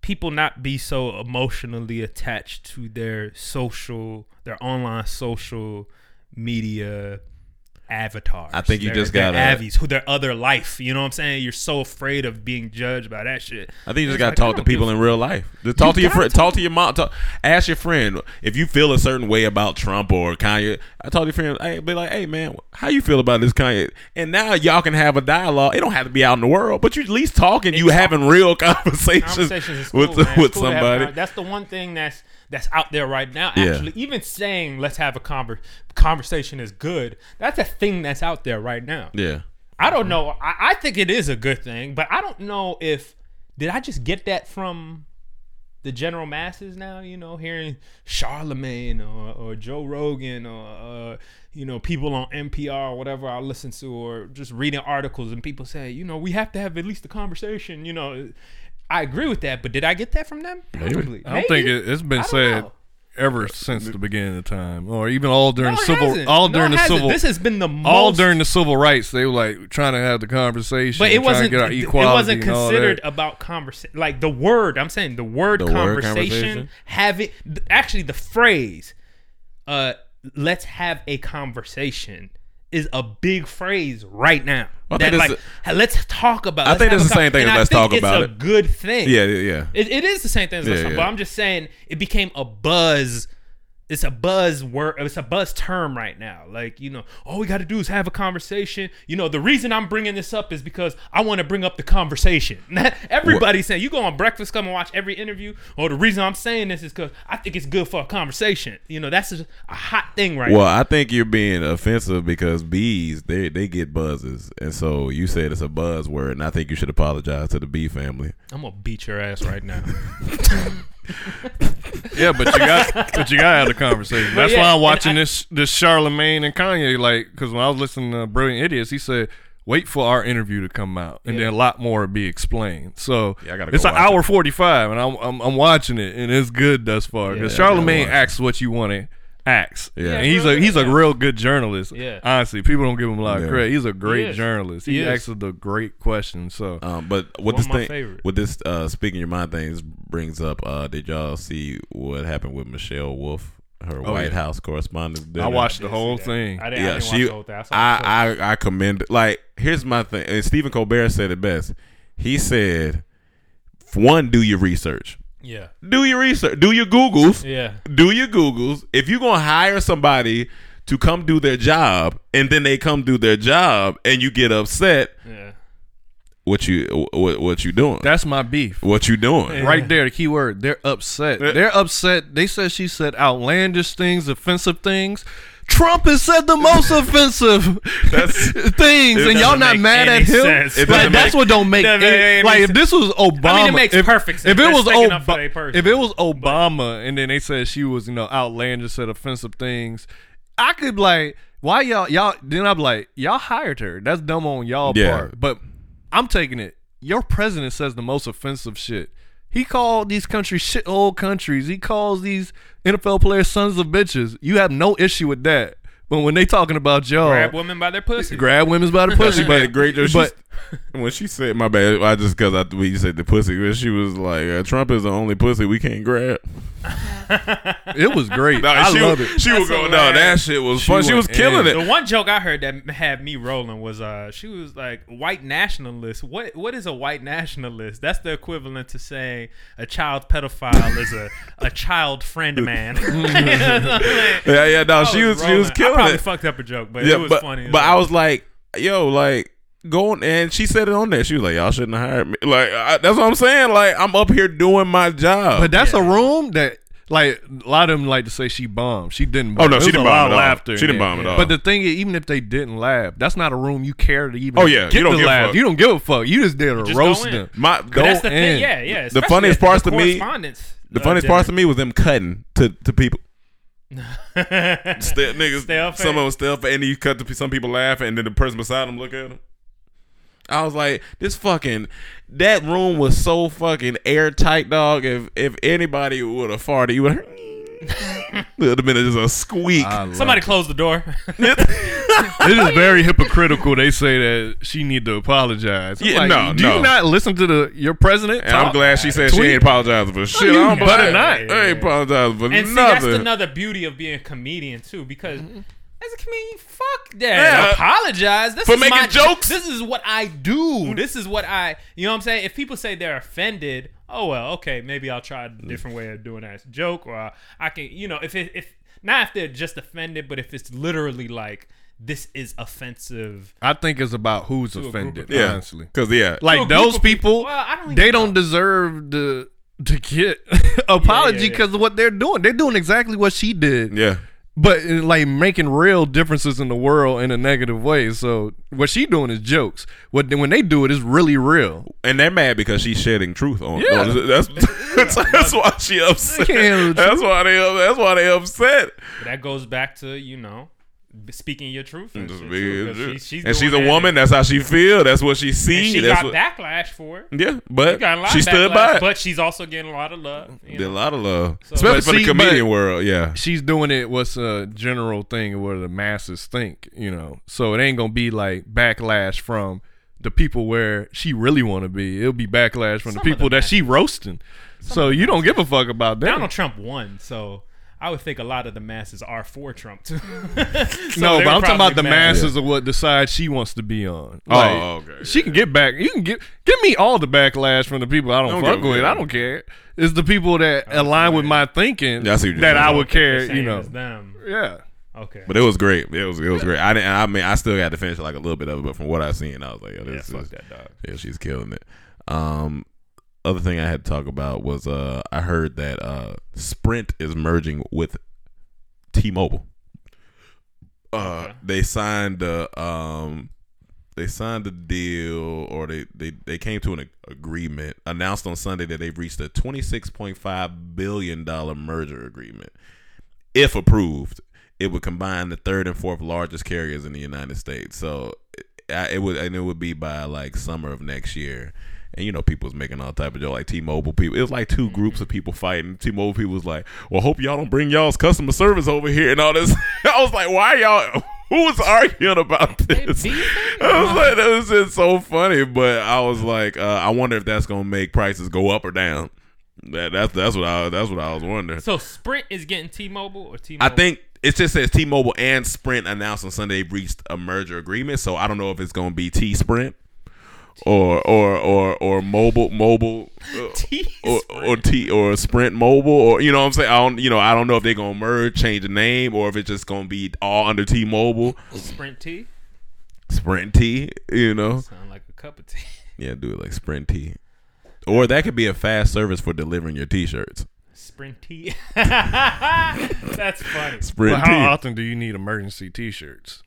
people not be so emotionally attached to their social, their online social media avatars. I think you their, just got to... Avies, who their other life. You know what I'm saying? You're so afraid of being judged by that shit. I think you just got to like, talk to people in real life. Just talk you to your friend. Talk to your mom. Talk, ask your friend. If you feel a certain way about Trump or Kanye... I told your friend, hey, be like, hey, man, how you feel about this Kanye? And now y'all can have a dialogue. It don't have to be out in the world, but you at least talking. You having real conversations, conversations cool, with man. with somebody. That's the one thing that's that's out there right now. Actually, yeah. even saying let's have a conver- conversation is good. That's a thing that's out there right now. Yeah, I don't know. I, I think it is a good thing, but I don't know if did I just get that from. The general masses now, you know, hearing Charlemagne or, or Joe Rogan or, uh, you know, people on N P R or whatever I listen to or just reading articles and people say, you know, we have to have at least a conversation, you know. I agree with that, but did I get that from them? Probably. Maybe. I don't Maybe. think it, it's been said know. ever since the beginning of time or even all during no, civil all during no, the civil this has been the most all during the civil rights they were like trying to have the conversation but it wasn't to get our equality it wasn't considered about conversation like the word I'm saying the word the conversation, conversation? having actually the phrase uh let's have a conversation is a big phrase right now I that like a, let's talk about I think it's the same thing as let's talk about it it's a good thing yeah yeah, yeah. It, it is the same thing as yeah, let's talk yeah. but I'm just saying it became a buzz it's a buzz word it's a buzz term right now like you know all we gotta do is have a conversation you know the reason I'm bringing this up is because I wanna bring up the conversation everybody's saying you go on Breakfast Club and watch every interview or the reason I'm saying this is cause I think it's good for a conversation you know that's a, a hot thing right well, now well I think you're being offensive because bees they, they get buzzes and so you said it's a buzz word and I think you should apologize to the bee family I'm gonna beat your ass right now yeah, but you got, but you gotta have a conversation. That's yeah, why I'm watching I, this, this Charlemagne and Kanye. Like, because when I was listening to Brilliant Idiots, he said, "Wait for our interview to come out, and yeah. then a lot more will be explained." So yeah, I gotta it's an hour forty-five, and I'm, I'm I'm watching it, and it's good thus far. Because yeah, Charlemagne asks what you want to ask. Yeah, and he's a he's a real good journalist. Yeah, honestly, people don't give him a lot of yeah. credit. He's a great he journalist. He, he asks the great questions. So, um, but what this thing, favorite. with this uh, speaking your mind things brings up. Uh, did y'all see what happened with Michelle Wolf, her oh, White yeah. House correspondent? I watched the whole thing. I didn't, yeah, I didn't she, watch the whole thing. I I, I, I commend it. Like, here's my thing. And Stephen Colbert said it best. He said, "One, do your research." Yeah. Do your research. Do your Googles. Yeah. Do your Googles. If you're going to hire somebody to come do their job and then they come do their job and you get upset, yeah. what you what, what you doing? That's my beef. What you doing? Yeah. Right there, the key word. They're upset. They're upset. They said she said outlandish things, offensive things. Trump has said the most offensive that's, things, and y'all not mad at him. Like, that's what don't make any sense. Like, if this was Obama, I mean, it makes if, perfect sense. If it was Ob- if it was Obama, but. And then they said she was, you know, outlandish, said offensive things, I could like, why y'all y'all? Then I'd be like, y'all hired her. That's dumb on y'all yeah. part. But I'm taking it. Your president says the most offensive shit. He called these countries shithole countries. He calls these N F L players sons of bitches. You have no issue with that. But when they talking about y'all, grab women by their pussy. Grab women's by the pussy. But great, though, but when she said, my bad, I just because I we said the pussy. When she was like, uh, Trump is the only pussy we can't grab. It was great. No, I she, love it. She was going, no, that shit was she fun. She was killing in. it. The one joke I heard that had me rolling was, uh, she was like, white nationalist. What what is a white nationalist? That's the equivalent to saying a child pedophile is a, a child friend man. yeah, yeah, no, she was, was she was killing it. I probably it. fucked up a joke, but yeah, it was but, funny. But I was like, yo, like. Going and she said it on there. She was like, "Y'all shouldn't have hired me." Like I, that's what I'm saying. Like I'm up here doing my job. But that's yeah. a room that like a lot of them like to say she bombed. She didn't. bomb. Oh no, she didn't bomb, laughter she didn't bomb at all. She didn't bomb at all. But the thing is, even if they didn't laugh, that's not a room you care to even. Oh yeah, get you don't give laugh. a fuck. You don't give a fuck. You just did a roast them. My that's the thing. Yeah, yeah. The funniest parts to me. The funniest parts to me was them cutting to to people. Still, niggas, some of them still, and you cut to some people laugh, and then the person beside them look at them. I was like, this fucking, that room was so fucking airtight, dog. If if anybody would have farted, you would have, it would have been just a squeak. Somebody it. close the door. It is very hypocritical. They say that she need to apologize. Yeah, like, no, do no. you not listen to the your president? And I'm glad she said tweet. she ain't apologizing for shit. No, I don't better not. Yeah, yeah. I ain't apologizing for and nothing. And see, that's another beauty of being a comedian, too, because... Mm-hmm. As a comedian, fuck that. Yeah. Apologize. This For is making my, jokes? This is what I do. This is what I, you know what I'm saying? If people say they're offended, oh, well, okay, maybe I'll try a different way of doing that joke. Or I can, you know, if it, if not if they're just offended, but if it's literally like, this is offensive. I think it's about who's offended, of honestly. Because, yeah. yeah. Like those people, people well, I don't they don't know. deserve the to get apology because yeah, yeah, yeah. of what they're doing. They're doing exactly what she did. Yeah. But like making real differences in the world in a negative way. So what she doing is jokes. What when they do it, it's really real. And they're mad because she's shedding truth on. Yeah, on, that's that's, that's why she upset. That's why they that's why they upset. But that goes back to you know speaking your truth. And, shit, too, she's, she's and she's a that. woman. That's how she feel. That's what she sees. She that's got what, backlash for it. Yeah, but she, got a lot she of backlash, stood by it. But she's also getting a lot of love. You know? A lot of love, so, especially but for the comedian world. Yeah, she's doing it. What's a general thing where the masses think, you know? So it ain't gonna be like backlash from the people where she really want to be. It'll be backlash from Some the people the that she roasting. Some so you don't give a fuck about that. Donald Trump won, so. I would think a lot of the masses are for Trump too. so no, but I'm talking about the mad. masses yeah. of what the side she wants to be on. Like, oh, okay. She yeah. can get back. You can get give me all the backlash from the people I don't, don't fuck with. It. I don't care. It's the people that okay. align with my thinking yeah, I that I would care. You know, them. yeah. Okay, but it was great. It was it was yeah. great. I didn't. I mean, I still got to finish like a little bit of it, but from what I seen, I was like, yo, this yeah, is, fuck that dog. Yeah, she's killing it. Um. Other thing I had to talk about was uh, I heard that uh, Sprint is merging with T-Mobile. Uh, okay. They signed the um, they signed the deal, or they, they, they came to an agreement. Announced on Sunday that they've reached a twenty-six point five billion dollars merger agreement. If approved, it would combine the third and fourth largest carriers in the United States. So it, it would and it would be by like summer of next year. And, you know, people was making all type of jokes, like T-Mobile people. It was like two groups of people fighting. T-Mobile people was like, well, hope y'all don't bring y'all's customer service over here and all this. I was like, why y'all? Who was arguing about this? I was like, that was just so funny. But I was like, uh, I wonder if that's going to make prices go up or down. That, that's, that's, what I, that's what I was wondering. So Sprint is getting T-Mobile or T-Mobile? I think. It just says T-Mobile and Sprint announced on Sunday reached a merger agreement. So I don't know if it's going to be T-Sprint. Or or or or mobile mobile or, or T or Sprint Mobile or you know what I'm saying I don't you know I don't know if they're gonna merge, change the name, or if it's just gonna be all under T Mobile. Sprint T. Sprint T. You know. Sound like a cup of tea. Yeah, do it like Sprint T. Or that could be a fast service for delivering your T-shirts. Sprinty. That's funny. Sprinty. But how often do you need emergency T-shirts?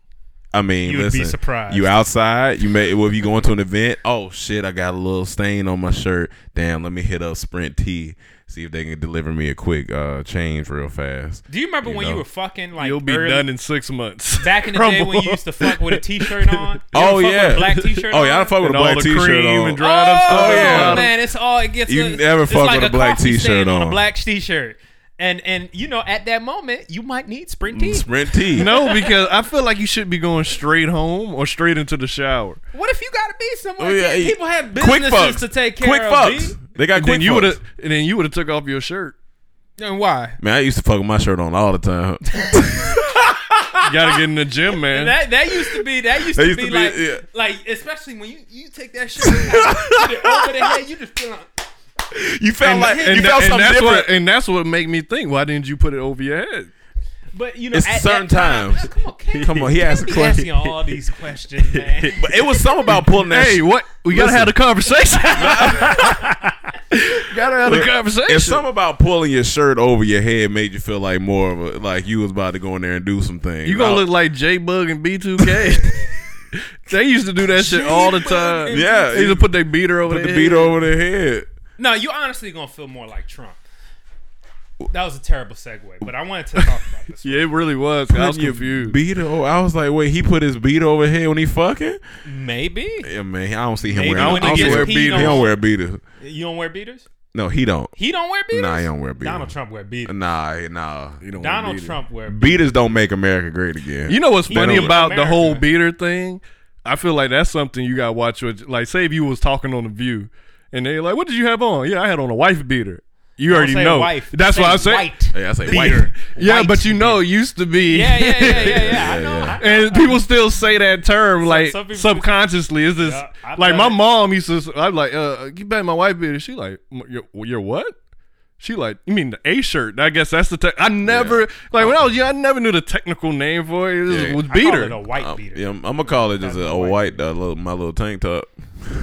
I mean, you would listen, be surprised. You outside, you may, well, if you going to an event, oh shit, I got a little stain on my shirt. Damn, let me hit up Sprint T, see if they can deliver me a quick uh, change real fast. Do you remember you when know? you were fucking like you'll be early, done in six months? Back in the day when you used to fuck with a T-shirt on. Oh yeah, with a black T-shirt. Oh yeah, I fuck with a black T-shirt on. And oh up yeah, man, it's all it gets. You a, never fuck like with a, a black T-shirt on. on. A black T-shirt. And and you know at that moment you might need Sprint T. Sprint T. No, because I feel like you should be going straight home or straight into the shower. What if you gotta be somewhere? Oh, yeah, yeah. People have businesses to take care quick of. Quick fucks. They got and quick. Then you would have. And then you would have took off your shirt. And why? Man, I used to fuck my shirt on all the time. You gotta get in the gym, man. That that used to be that used, that used to, be to be like be, yeah. like especially when you, you take that shirt out, over the head, you just feel like. You felt and, like and, you felt and something that's different, what, and that's what made me think. Why didn't you put it over your head? But you know, it's at certain time, times. Come on, Cam, come on. He asked a question. Asking all these questions, man. But it was something about pulling that. Hey, what? We listen. gotta have a conversation. gotta have a conversation. It's something about pulling your shirt over your head made you feel like more of a like you was about to go in there and do some things. You gonna I'll, look like J Bug and B two K. They used to do that shit all the time. Yeah, they used to put their beater over. Put their the beater head. over their head. No, you honestly gonna feel more like Trump. That was a terrible segue, but I wanted to talk about this. Yeah, it really was. I was confused. Beat over, I was like, wait, he put his beat over here when he fucking? Maybe. Yeah, man, I don't see him Maybe. wearing. I don't wear beaters. He don't wear beaters. You don't wear beaters? No, he don't. He don't wear beaters? Nah, he don't wear beaters. Donald Trump wear beaters. Nah, nah. He don't Donald wear beaters. Trump wear beaters. Beaters don't make America great again. You know what's he funny about America. the whole beater thing? I feel like that's something you gotta watch. With, like, say if you was talking on The View. And they're like, what did you have on? Yeah, I had on a wife beater. You Don't already say know. Wife. That's what I say. White. Yeah, I say beater. White. Yeah, but you know, it used to be. Yeah, yeah, yeah, yeah, yeah. yeah I know. Yeah. I know. And people still say that term some, like some subconsciously. It's this yeah, like my it. mom used to. I'm like, uh, get back my wife beater. She like, your, your what? She like, you mean the A shirt? I guess that's the. Te- I never yeah. like when I was young. I never knew the technical name for it. It was, yeah. was beater. I call it a white beater. Um, yeah, I'm gonna call it just a, a white. white uh, little, my little tank top.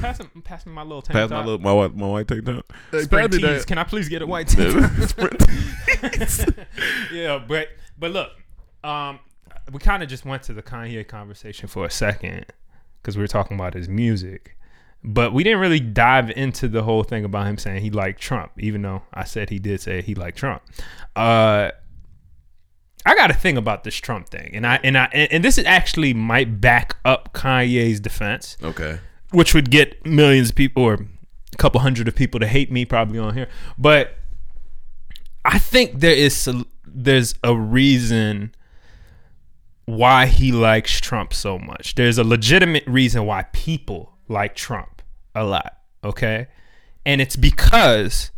Pass, him, pass me my little tank pass top. Pass my little my white my white tank top. Hey, Sprint can I please get a white tank top? Yeah, but but look, um, we kind of just went to the Kanye conversation for a second because we were talking about his music. But we didn't really dive into the whole thing about him saying he liked Trump, even though I said he did say he liked Trump. Uh, I got a thing about this Trump thing, and I and I and this actually might back up Kanye's defense, okay, which would get millions of people or a couple hundred of people to hate me probably on here. But I think there is a, there's a reason why he likes Trump so much. There's a legitimate reason why people like Trump a lot, okay? And it's because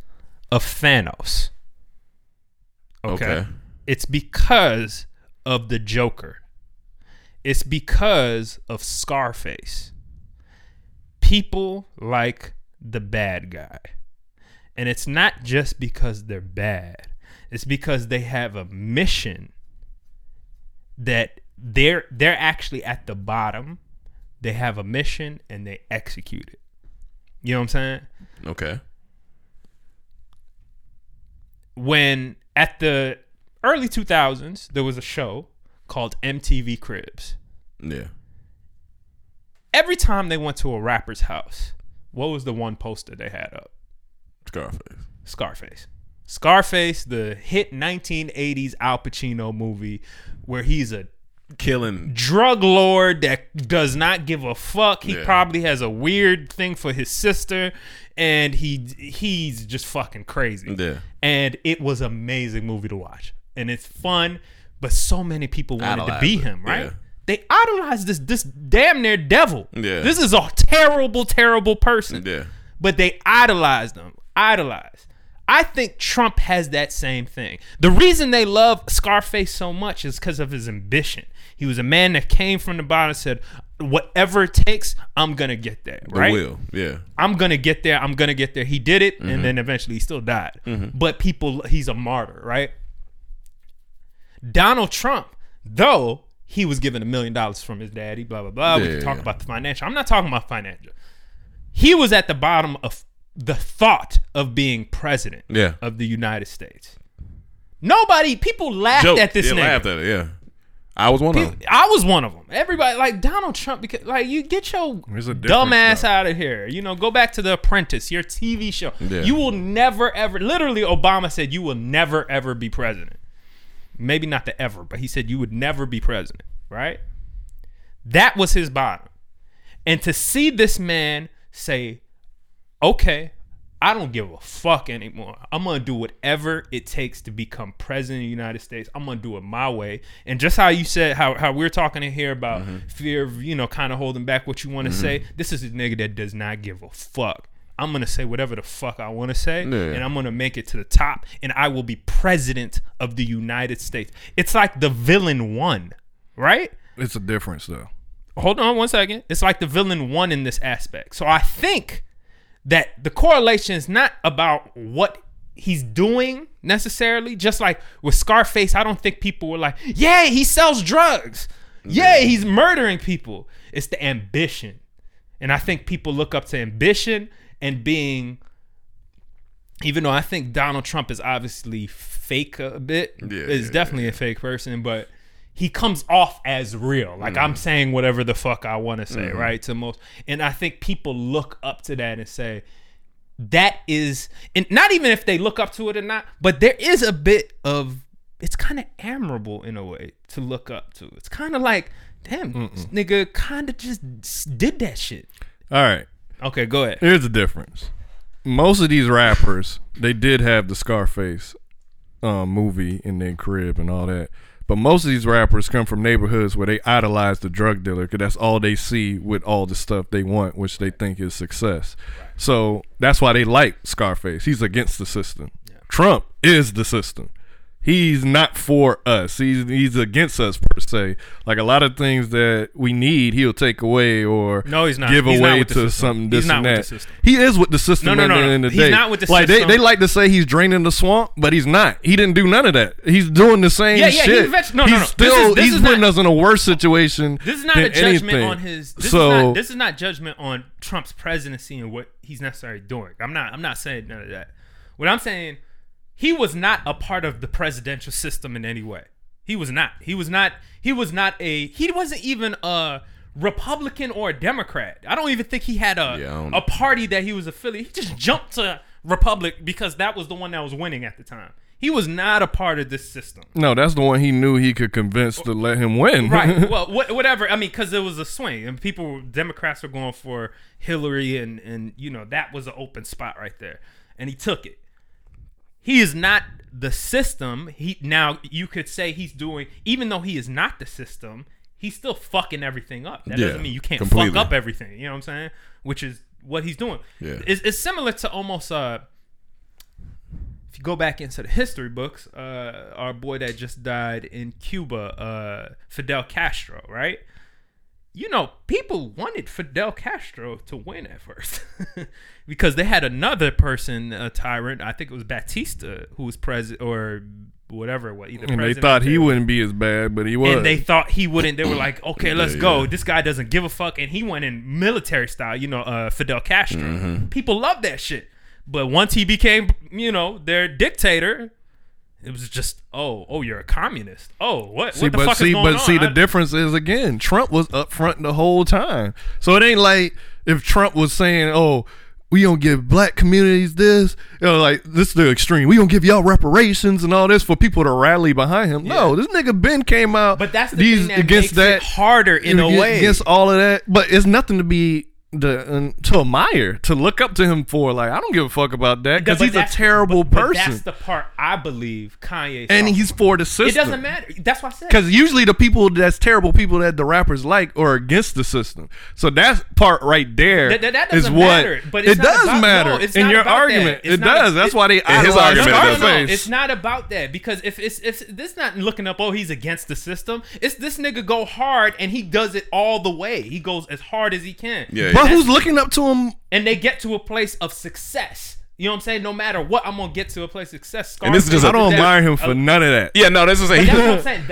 of Thanos. Okay? okay. It's because of the Joker. It's because of Scarface. People like the bad guy. And it's not just because they're bad. It's because they have a mission that they're they're actually at the bottom. They have a mission and they execute it. You know what I'm saying? Okay. When at the early two thousands, there was a show called M T V Cribs. Yeah. Every time they went to a rapper's house, what was the one poster they had up? Scarface. Scarface. Scarface, the hit nineteen eighties Al Pacino movie where he's a killing drug lord that does not give a fuck. He yeah. probably has a weird thing for his sister, and he he's just fucking crazy. Yeah. And it was an amazing movie to watch, and it's fun. But so many people wanted Idolize to be it. him, right? Yeah. They idolized this this damn near devil. Yeah. This is a terrible, terrible person. Yeah. But they idolized him. Idolized. I think Trump has that same thing. The reason they love Scarface so much is because of his ambition. He was a man that came from the bottom and said, whatever it takes, I'm going to get there. Right? I will, yeah. I'm going to get there. I'm going to get there. He did it, mm-hmm. and then eventually he still died. Mm-hmm. But people, he's a martyr, right? Donald Trump, though, he was given a million dollars from his daddy, blah, blah, blah. Yeah. We can talk about the financial. I'm not talking about financial. He was at the bottom of the thought of being president yeah. of the United States. Nobody, people laughed Joke. at this nigga. They laughed at it, yeah. I was one people, of them. I was one of them. Everybody, like Donald Trump, because like you get your dumbass though. out of here. You know, go back to The Apprentice, your T V show. Yeah. You will never, ever, literally Obama said you will never, ever be president. Maybe not the ever, but he said you would never be president, right? That was his bottom. And to see this man say, okay, I don't give a fuck anymore. I'm going to do whatever it takes to become president of the United States. I'm going to do it my way. And just how you said, how how we're talking in here about mm-hmm. fear of, you know, kind of holding back what you want to mm-hmm. say. This is a nigga that does not give a fuck. I'm going to say whatever the fuck I want to say. Yeah. And I'm going to make it to the top. And I will be president of the United States. It's like the villain won, right? It's a difference, though. Hold on one second. It's like the villain won in this aspect. So I think that the correlation is not about what he's doing necessarily. Just like with Scarface, I don't think people were like, yeah, he sells drugs. Yeah, he's murdering people. It's the ambition. And I think people look up to ambition and being, even though I think Donald Trump is obviously fake a bit. Yeah, is yeah, definitely yeah. a fake person, but he comes off as real. Like, mm. I'm saying whatever the fuck I want to say, mm-hmm. right? To most, and I think people look up to that and say, that is, and not even if they look up to it or not, but there is a bit of, it's kind of admirable in a way to look up to. It's kind of like, damn, Mm-mm. this nigga kind of just did that shit. All right. Okay, go ahead. Here's the difference. Most of these rappers, they did have the Scarface uh, movie in their crib and all that. But most of these rappers come from neighborhoods where they idolize the drug dealer because that's all they see with all the stuff they want, which they think is success. Right. So that's why they like Scarface. He's against the system. Yeah. Trump is the system. He's not for us. He's he's against us per se. Like a lot of things that we need, he'll take away or no, he's not. give he's away not to something this he's not and that. With the system. He is with the system. No, no, no, no. In the he's day. not with the like system. They, they like to say he's draining the swamp, but he's not. He didn't do none of that. He's doing the same yeah, yeah, shit. He's, no, he's no, no. still this is, this he's is putting not, us in a worse situation. This is not a judgment anything. on his. This so is not, this is not judgment on Trump's presidency and what he's necessarily doing. I'm not. I'm not saying none of that. What I'm saying. He was not a part of the presidential system in any way. He was not. He was not. He was not a. He wasn't even a Republican or a Democrat. I don't even think he had a yeah, a party that he was affiliated. He just jumped to Republic because that was the one that was winning at the time. He was not a part of this system. No, that's the one he knew he could convince to let him win. Right. Well, wh- whatever. I mean, because it was a swing, and people, Democrats, were going for Hillary, and and you know that was an open spot right there, and he took it. He is not the system. He now you could say he's doing, even though he is not the system, he's still fucking everything up. That yeah, doesn't mean you can't completely. fuck up everything. You know what I'm saying? Which is what he's doing. Yeah. It's, it's similar to almost uh, if you go back into the history books, uh, our boy that just died in Cuba, uh, Fidel Castro, right? You know, people wanted Fidel Castro to win at first because they had another person, a tyrant. I think it was Batista who was president or whatever. What either and they thought he whatever. wouldn't be as bad, but he was. And they thought he wouldn't. They were like, okay, let's yeah, go. Yeah. This guy doesn't give a fuck, and he went in military style. You know, uh, Fidel Castro. Mm-hmm. People love that shit. But once he became, you know, their dictator. It was just, oh, oh, you're a communist. Oh, what? See, what the but fuck see, is going but on? see, the I, difference is again, Trump was up front the whole time, so it ain't like if Trump was saying, "Oh, we don't give black communities this," you know, like this is the extreme. We don't give y'all reparations and all this for people to rally behind him. Yeah. No, this nigga Ben came out, but that's the these, thing that against makes that it harder in against, a way against all of that. But it's nothing to be. To, to admire, to look up to him for, like, I don't give a fuck about that because he's a terrible but, person. But that's the part I believe Kanye. And he's for the system. It doesn't matter. That's what I said. Because usually the people that's terrible people that the rappers like are against the system. So that part right there that, that, that doesn't is what matter, but it's it not does about, matter no, it's in not your argument. It does. A, that's it, why they idolize his argument. No, no, no, it's not about that because if it's if this not looking up, oh, he's against the system. It's this nigga go hard and he does it all the way. He goes as hard as he can. Yeah. But who's looking up to him? And they get to a place of success. You know what I'm saying? No matter what, I'm gonna get to a place of success. Scar- and this is just I don't admire him for uh, none of that. Yeah, no, that's what I'm saying. That's what I'm saying.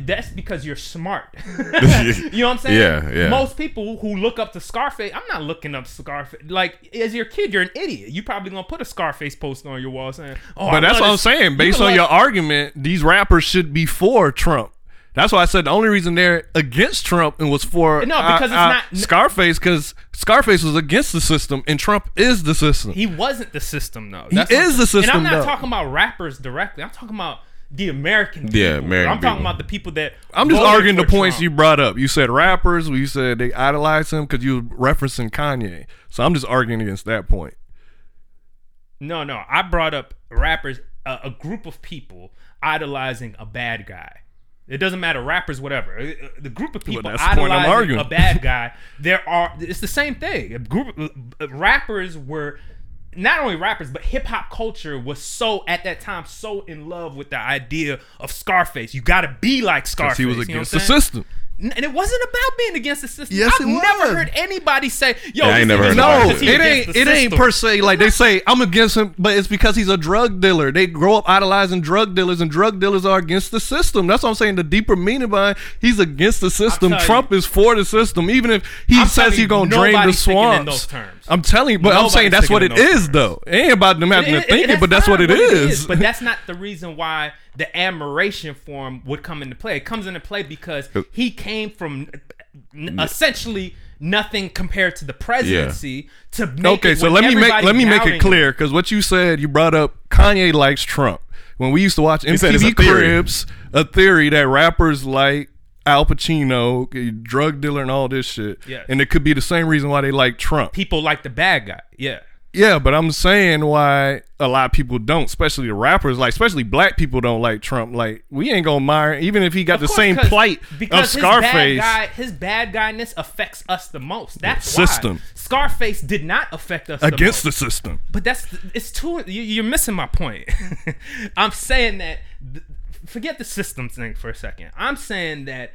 I'm, that's because you're smart. You know what I'm saying? Yeah, yeah. Most people who look up to Scarface, I'm not looking up Scarface. Like, as your kid, you're an idiot. You probably gonna put a Scarface post on your wall saying, "Oh, but I that's what this. I'm saying. Based you on love- your argument, these rappers should be for Trump. That's why I said the only reason they're against Trump and was for no, because I, I, it's not Scarface, because Scarface was against the system and Trump is the system. He wasn't the system though. That's he is the system. And I'm not though. talking about rappers directly. I'm talking about the American people. Yeah, American I'm people. talking about the people that I'm just arguing the Trump. points you brought up. You said rappers. You said they idolized him because you were referencing Kanye. So I'm just arguing against that point. No, no, I brought up rappers, uh, a group of people idolizing a bad guy. It doesn't matter, rappers, whatever. The group of people well, idolizing a bad guy. There are. It's the same thing. A group of, rappers were not only rappers, but hip hop culture was so at that time so in love with the idea of Scarface. You got to be like Scarface. He was against you know the system. And it wasn't about being against the system. Yes, I've it was. never heard anybody say, "Yo, yeah, I ain't never heard no." It ain't. It system. ain't per se like they say. I'm against him, but it's because he's a drug dealer. They grow up idolizing drug dealers, and drug dealers are against the system. That's what I'm saying. The deeper meaning behind he's against the system. Trump you, is for the system, even if he I'm says he's gonna drain the swamps. I'm telling you, but nobody's I'm saying that's what it is, terms. though. It ain't about them having it, to it, think it, it, but that's what, what it, is. it is. But that's not the reason why the admiration form would come into play. It comes into play because he can't. Came from essentially nothing compared to the presidency yeah. to make okay. It so let me make let me make it clear because what you said you brought up Kanye likes Trump. When we used to watch M T V Cribs, a theory that rappers like Al Pacino, drug dealer, and all this shit, yes. and it could be the same reason why they like Trump. People like the bad guy, yeah. Yeah, but I'm saying why a lot of people don't, especially the rappers, like especially black people don't like Trump. Like we ain't gonna admire, even if he got of the course, same plight of Scarface. His bad, guy, his bad guyness affects us the most. That's the system. Why Scarface did not affect us against the, most. the system. But that's it's too. You're missing my point. I'm saying that. Forget the system thing for a second. I'm saying that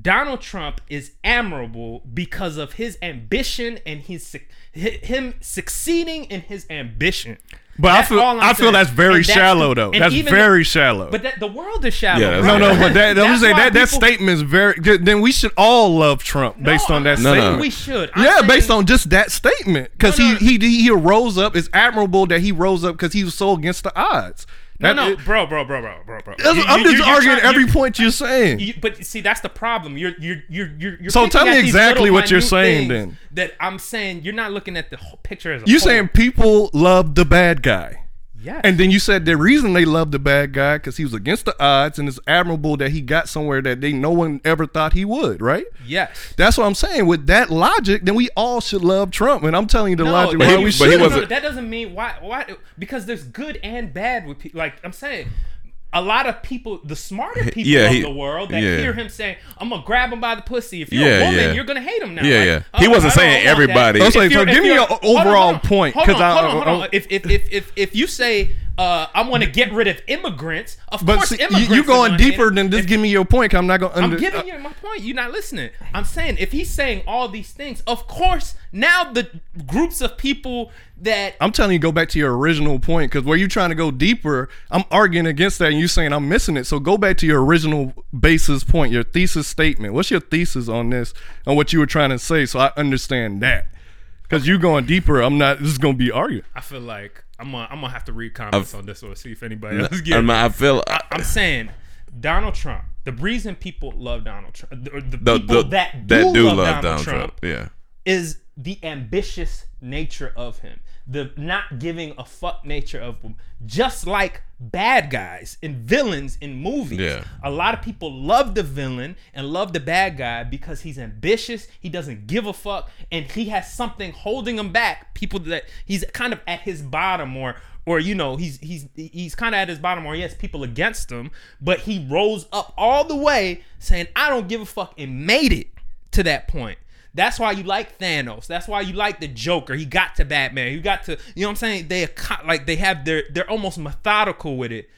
Donald Trump is admirable because of his ambition and his him succeeding in his ambition. But that's I feel I feel saying. that's very that's, shallow though. That's very the, shallow. But that, the world is shallow. Yeah, right? No, no. But that I'm saying that, that statement is very. Then we should all love Trump based no, on that no, statement. No. We should. I'm yeah, saying, based on just that statement, because no, no. he he he rose up. It's admirable that he rose up because he was so against the odds. No, no, bro, bro, bro, bro, bro, bro. I'm you, just you're, arguing you're trying, every point you're saying. You, but see, that's the problem. You're, you're, you're, you're. So tell me exactly what you're saying then. That I'm saying you're not looking at the whole picture as a whole. You're saying people love the bad guy. Yeah. And then you said the reason they love the bad guy because he was against the odds and it's admirable that he got somewhere that they no one ever thought he would, right? Yes. That's what I'm saying. With that logic, then we all should love Trump. And I'm telling you the no, logic why we should. No, no, that doesn't mean why, why. Because there's good and bad with people. Like I'm saying, a lot of people, the smarter people yeah, of he, the world that yeah. hear him saying, I'm going to grab him by the pussy. If you're yeah, a woman, yeah. you're going to hate him now. Yeah, like, yeah. Oh, he wasn't saying everybody. I'm saying, so give me your overall point. Hold on, hold on, hold on. If, if, if, if, if you say, uh, I'm going to get rid of immigrants, of but course see, immigrants. You're going deeper than just if, give me your point. I'm not going to under- I'm giving you my point. You're not listening. I'm saying if he's saying all these things, of course, now the groups of people that I'm telling you, go back to your original point because where you're trying to go deeper, I'm arguing against that and you're saying I'm missing it. So go back to your original basis point, your thesis statement. What's your thesis on this, on what you were trying to say? So I understand that because you're going deeper. I'm not, this is going to be arguing. I feel like I'm going I'm to have to read comments I've, on this or see if anybody no, else gets it. I feel, I, I'm saying Donald Trump, the reason people love Donald Trump, the, the, the people the, that, do that do love, love Donald, Donald Trump, Trump yeah. is the ambitious nature of him. The not giving a fuck nature of them. Just like bad guys and villains in movies. Yeah. A lot of people love the villain and love the bad guy because he's ambitious, he doesn't give a fuck, and he has something holding him back. People that he's kind of at his bottom or or you know, he's he's he's kind of at his bottom or he has people against him, but he rose up all the way saying, I don't give a fuck and made it to that point. That's why you like Thanos. That's why you like the Joker. He got to Batman. He got to, you know what I'm saying? They like they have their, they're almost methodical with it.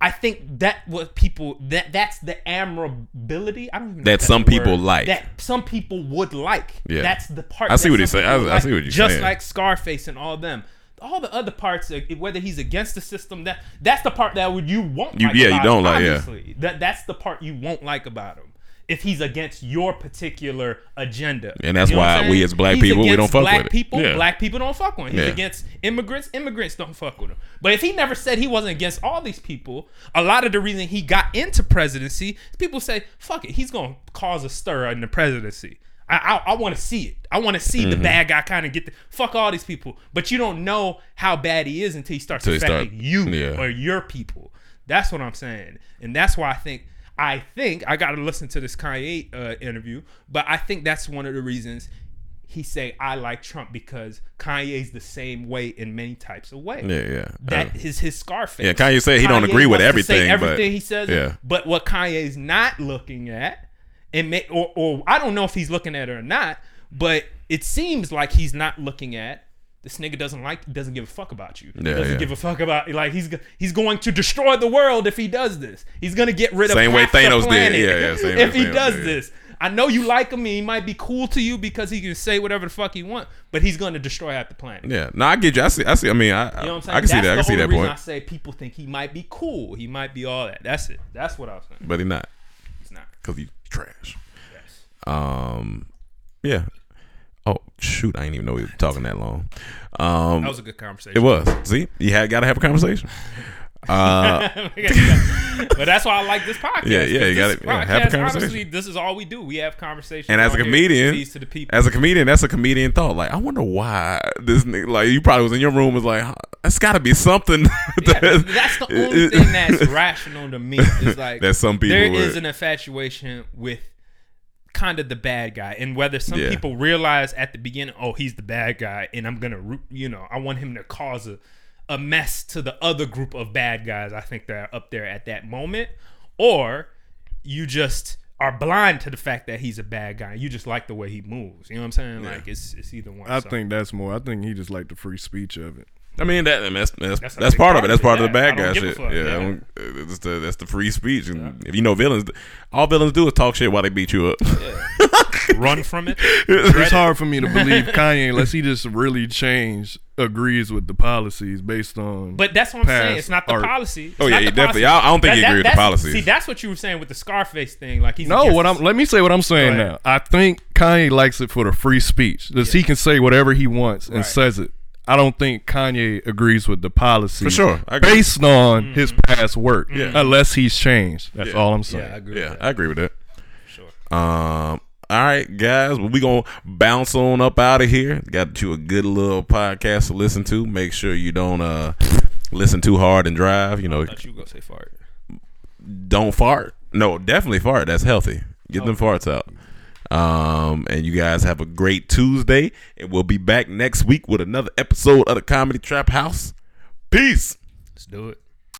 I think that what people that that's the admirability. I don't even know that some people like that some people would like. Yeah, that's the part. I see what he's saying. I see what you're saying. Just like Scarface and all them. all the other parts, whether he's against the system, that that's the part that you won't you, like yeah, about you don't him, like, obviously. Yeah. That, that's the part you won't like about him. If he's against your particular agenda. And that's you know why we as black he's people, we don't fuck black with people, it. Yeah. Black people don't fuck with him. He's yeah. against immigrants. Immigrants don't fuck with him. But if he never said he wasn't against all these people, a lot of the reason he got into presidency, people say, fuck it, he's going to cause a stir in the presidency. I I, I want to see it. I want to see mm-hmm. the bad guy kind of get the fuck all these people. But you don't know how bad he is until he starts until affecting he start, you yeah. or your people. That's what I'm saying. And that's why I think I think I got to listen to this Kanye uh, interview, but I think that's one of the reasons he say I like Trump, because Kanye's the same way in many types of ways. Yeah, yeah. That uh, is his Scarface. Yeah, Kanye say he Kanye don't agree with everything. Say everything but, he says. Yeah. But what Kanye's not looking at, and may, or or I don't know if he's looking at it or not, but it seems like he's not looking at. This nigga doesn't like, doesn't give a fuck about you. Yeah, doesn't yeah. give a fuck about, like, he's he's going to destroy the world if he does this. He's going to get rid of same half way Thanos the planet did. Yeah, yeah, same if way he Thanos does did. This. I know you like him and he might be cool to you because he can say whatever the fuck he wants, but he's going to destroy half the planet. Yeah, no, I get you. I see, I see. I mean, I, you know what I'm saying? I can that's see that. I can see that point. I say people think he might be cool. He might be all that. That's it. That's what I was saying. But he's not. He's not. Because he's trash. Yes. Um, yeah. Oh, shoot. I didn't even know we were talking that long. Um, that was a good conversation. It was. See? You had got to have a conversation. Uh, but that's why I like this podcast. Yeah, yeah. You got to yeah, have a conversation. Honestly, this is all we do. We have conversations. And as a comedian, to the people. as a comedian, that's a comedian thought. Like, I wonder why this nigga, like, you probably was in your room was like, that's got to be something. Yeah, that, that's the only thing that's rational to me. Is like, that some people there would. Is an infatuation with kind of the bad guy, and whether some yeah. people realize at the beginning, oh, he's the bad guy, and I'm gonna root, you know, I want him to cause a, a mess to the other group of bad guys I think that are up there at that moment, or you just are blind to the fact that he's a bad guy. You just like the way he moves. You know what I'm saying? Yeah. Like it's it's either one. I so. think that's more. I think he just liked the free speech of it. I mean that that's that's, that's, that's part of it. That's part of the bad guy shit. Yeah, yeah. That's, the, that's the free speech. And yeah. if you know villains, all villains do is talk shit while they beat you up. Yeah. Run from it. It's hard for me to believe Kanye unless he just really changed, agrees with the policies based on. But that's what I'm saying. It's not the art. policy. It's oh yeah, definitely. I, I don't think that, he agreed that, with the policies. See, that's what you were saying with the Scarface thing. Like he's no. What I'm let me say what I'm saying now. I think Kanye likes it for the free speech. Does yeah. he can say whatever he wants and right. says it. I don't think Kanye agrees with the policy. For sure. Based on mm-hmm. his past work. Yeah. Unless he's changed. That's yeah. all I'm saying. Yeah, I agree, yeah, with, that. I agree with that. Sure. Um, all right, guys. Well, we're going to bounce on up out of here. Got you a good little podcast to listen to. Make sure you don't uh, listen too hard and drive. You know, I thought you were going to say fart. Don't fart. No, definitely fart. That's healthy. Get oh. them farts out. Um, and you guys have a great Tuesday, and we'll be back next week with another episode of the Comedy Trap House. Peace. Let's do it.